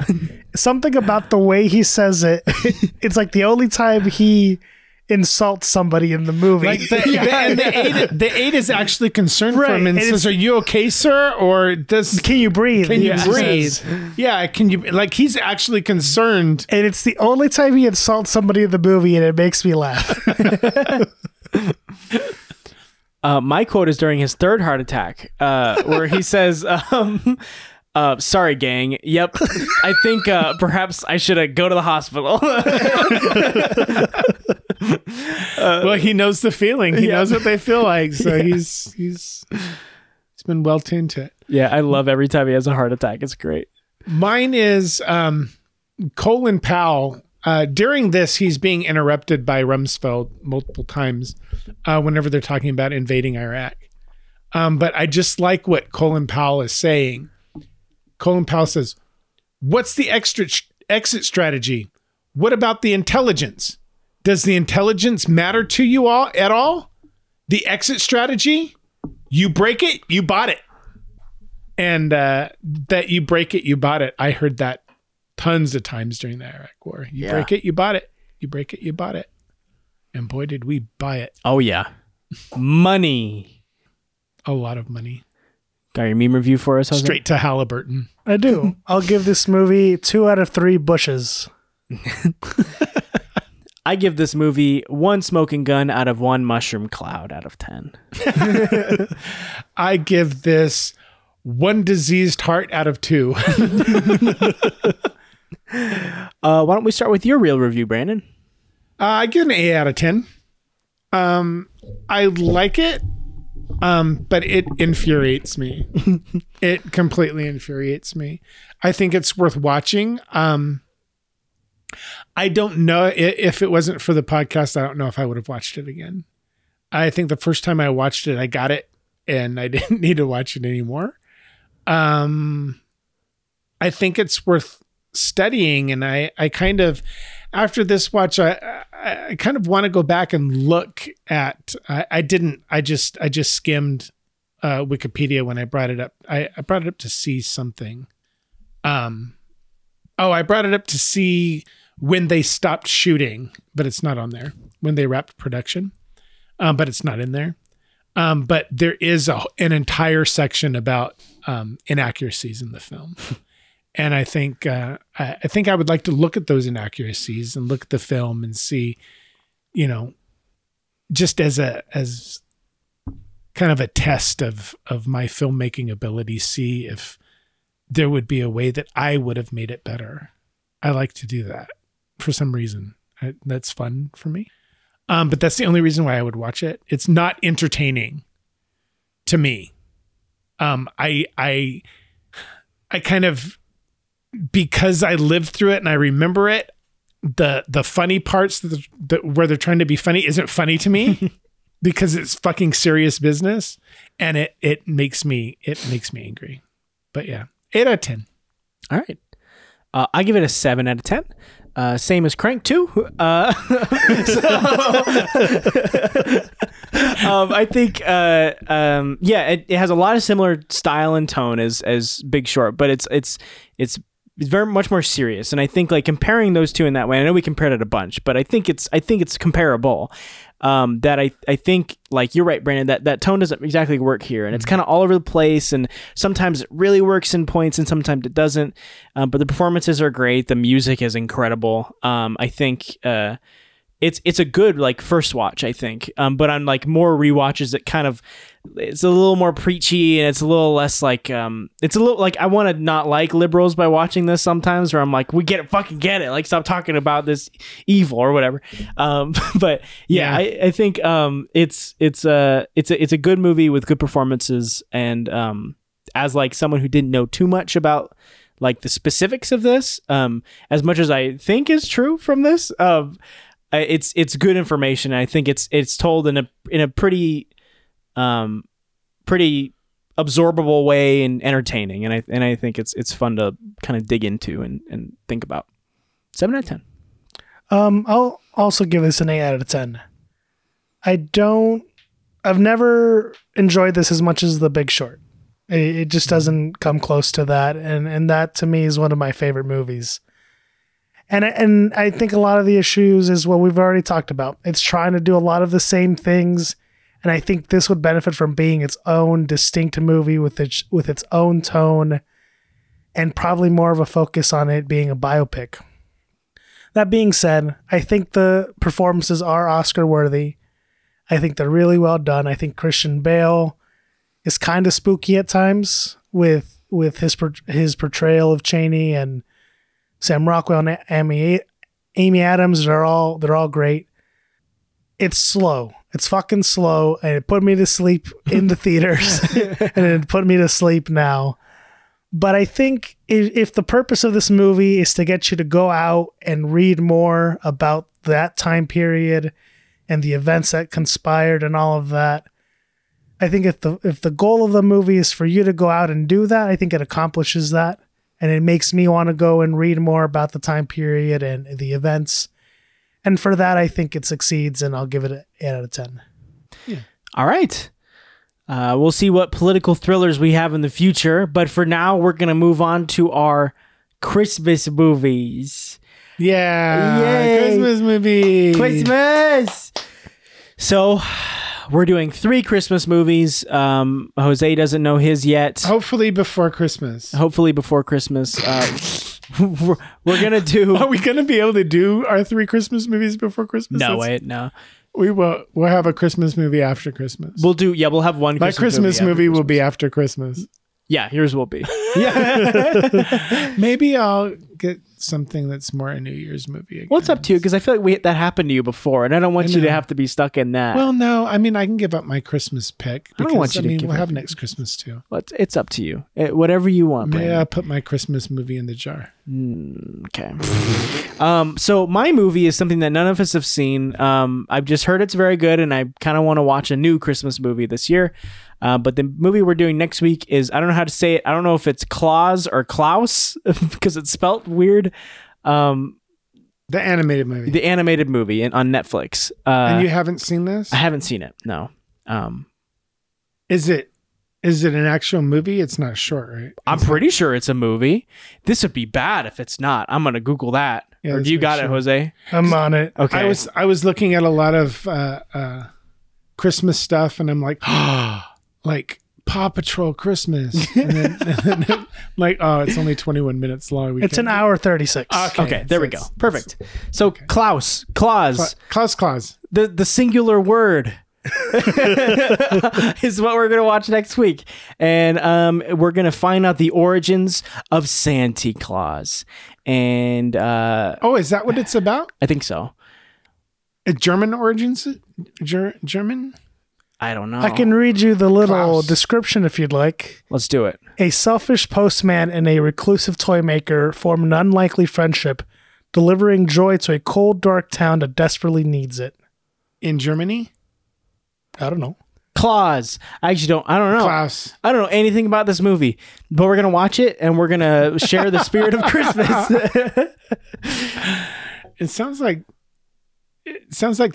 Something about the way he says it. It's like the only time he insult somebody in the movie. Like the aide is actually concerned for him and says, are you okay, sir? Or can you breathe? Can you breathe? Says, yeah. Can you, like, he's actually concerned. And it's the only time he insults somebody in the movie, and it makes me laugh. My quote is during his third heart attack, where he says, sorry, gang. Yep. I think perhaps I should go to the hospital. Well, he knows the feeling. He knows what they feel like. So he's been well tuned to it. Yeah, I love every time he has a heart attack. It's great. Mine is Colin Powell. During this, he's being interrupted by Rumsfeld multiple times whenever they're talking about invading Iraq. But I just like what Colin Powell is saying. Colin Powell says, what's the exit strategy? What about the intelligence? Does the intelligence matter to you all at all? The exit strategy? You break it, you bought it. And that you break it, you bought it. I heard that tons of times during the Iraq War. You break it, you bought it. You break it, you bought it. And boy, did we buy it. Oh, yeah. Money. A lot of money. Got your meme review for us? Straight to Halliburton. I do. I'll give this movie 2 out of 3 Bushes. I give this movie 1 smoking gun out of 1 mushroom cloud out of 10. I give this 1 diseased heart out of 2. Why don't we start with your real review, Brandon? I give an 8 out of 10. I like it, but it infuriates me. It completely infuriates me. I think it's worth watching. I don't know if it wasn't for the podcast, I don't know if I would have watched it again. I think the first time I watched it, I got it and I didn't need to watch it anymore. I think it's worth studying. And I kind of, after this watch, I kind of want to go back and look at, I just skimmed Wikipedia when I brought it up. I brought it up to see something. I brought it up to see when they stopped shooting, but it's not on there. When they wrapped production, but it's not in there. But there is an entire section about inaccuracies in the film. And I think I would like to look at those inaccuracies and look at the film and see, you know, just as kind of a test of my filmmaking ability, see if there would be a way that I would have made it better. I like to do that for some reason. That's fun for me. But that's the only reason why I would watch it. It's not entertaining to me. I kind of, because I lived through it and I remember it, the funny parts where they're trying to be funny isn't funny to me because it's fucking serious business, and it makes me angry. But yeah, 8 out of 10. All right, I give it a 7 out of 10. Same as Crank 2. I think, it has a lot of similar style and tone as Big Short, but it's very much more serious. And I think, like, comparing those two in that way, I know we compared it a bunch, but I think it's comparable. That I think, like, you're right, Brandon, that tone doesn't exactly work here, and it's kind of all over the place, and sometimes it really works in points and sometimes it doesn't, but the performances are great, the music is incredible. I think it's a good, like, first watch, I think, but on, like, more rewatches it kind of, it's a little more preachy, and it's a little less like, it's a little like, I want to not like liberals by watching this sometimes, where I'm like, we get it, like, stop talking about this evil or whatever. But yeah, yeah. I think it's a good movie with good performances, and as, like, someone who didn't know too much about, like, the specifics of this, as much as I think is true from this, it's good information. I think it's told in a pretty absorbable way and entertaining, and I think it's fun to kind of dig into and think about. 7 out of 10. I'll also give this an 8 out of 10. I've never enjoyed this as much as The Big Short. It just doesn't come close to that, and that to me is one of my favorite movies. And I think a lot of the issues is what we've already talked about. It's trying to do a lot of the same things. And I think this would benefit from being its own distinct movie with its own tone, and probably more of a focus on it being a biopic. That being said, I think the performances are Oscar worthy. I think they're really well done. I think Christian Bale is kind of spooky at times with his portrayal of Cheney, and Sam Rockwell and Amy Adams, they're all great. It's slow. It's fucking slow, and it put me to sleep in the theaters, and it put me to sleep now. But I think if the purpose of this movie is to get you to go out and read more about that time period and the events that conspired and all of that, I think if the goal of the movie is for you to go out and do that, I think it accomplishes that. And it makes me want to go and read more about the time period and the events. And for that, I think it succeeds, and I'll give it an 8 out of 10. Yeah. All right. We'll see what political thrillers we have in the future. But for now, we're going to move on to our Christmas movies. Yeah. Yay. Christmas movies. Christmas. So we're doing 3 Christmas movies. Jose doesn't know his yet. Hopefully before Christmas. We're going to do... Are we going to be able to do our 3 Christmas movies before Christmas? No, wait, no. We will. We'll have a Christmas movie after Christmas. We'll do... Yeah, we'll have one Christmas movie. My Christmas movie will be after Christmas. Yeah, yours will be. Yeah. Maybe I'll get something that's more a New Year's movie again. Well, it's up to you, because I feel like that happened to you before, and I don't want you to have to be stuck in that. Well, no. I mean, I can give up my Christmas pick. Because, I don't want you to give up. We'll have next Christmas, too. Well, it's up to you. Whatever you want. Maybe I'll put my Christmas movie in the jar. Okay. So my movie is something that none of us have seen. I've just heard it's very good, and I kind of want to watch a new Christmas movie this year. But the movie we're doing next week is, I don't know how to say it. I don't know if it's Klaus or Klaus because it's spelt weird. The animated movie. The animated movie on Netflix. And you haven't seen this? I haven't seen it. No. Is it an actual movie? It's not short, right? I'm pretty sure it's a movie. This would be bad if it's not. I'm going to Google that. Yeah, or do you got it, Jose? I'm on it. Okay. I was looking at a lot of Christmas stuff, and I'm like, like Paw Patrol Christmas, and then like, oh, it's only 21 minutes long. It's an hour 36. Okay, there we go. Perfect. So okay. Klaus. The singular word is what we're gonna watch next week, and we're gonna find out the origins of Santa Claus. And is that what it's about? I think so. German origins. German. I don't know. I can read you the little description if you'd like. Let's do it. A selfish postman and a reclusive toy maker form an unlikely friendship, delivering joy to a cold, dark town that desperately needs it. In Germany? I don't know. Klaus. I don't know. Klaus. I don't know anything about this movie, but we're going to watch it and we're going to share the spirit of Christmas. It sounds like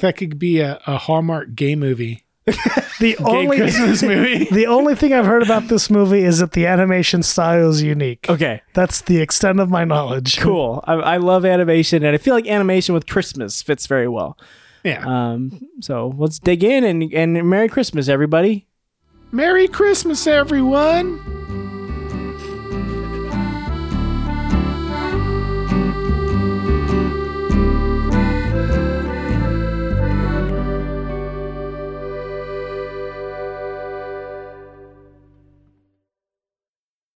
that could be a Hallmark gay movie. The only thing I've heard about this movie is that the animation style is unique. Okay. That's the extent of my knowledge. Cool. I love animation, and I feel like animation with Christmas fits very well. Yeah. So let's dig in, and Merry Christmas, everybody. Merry Christmas, everyone.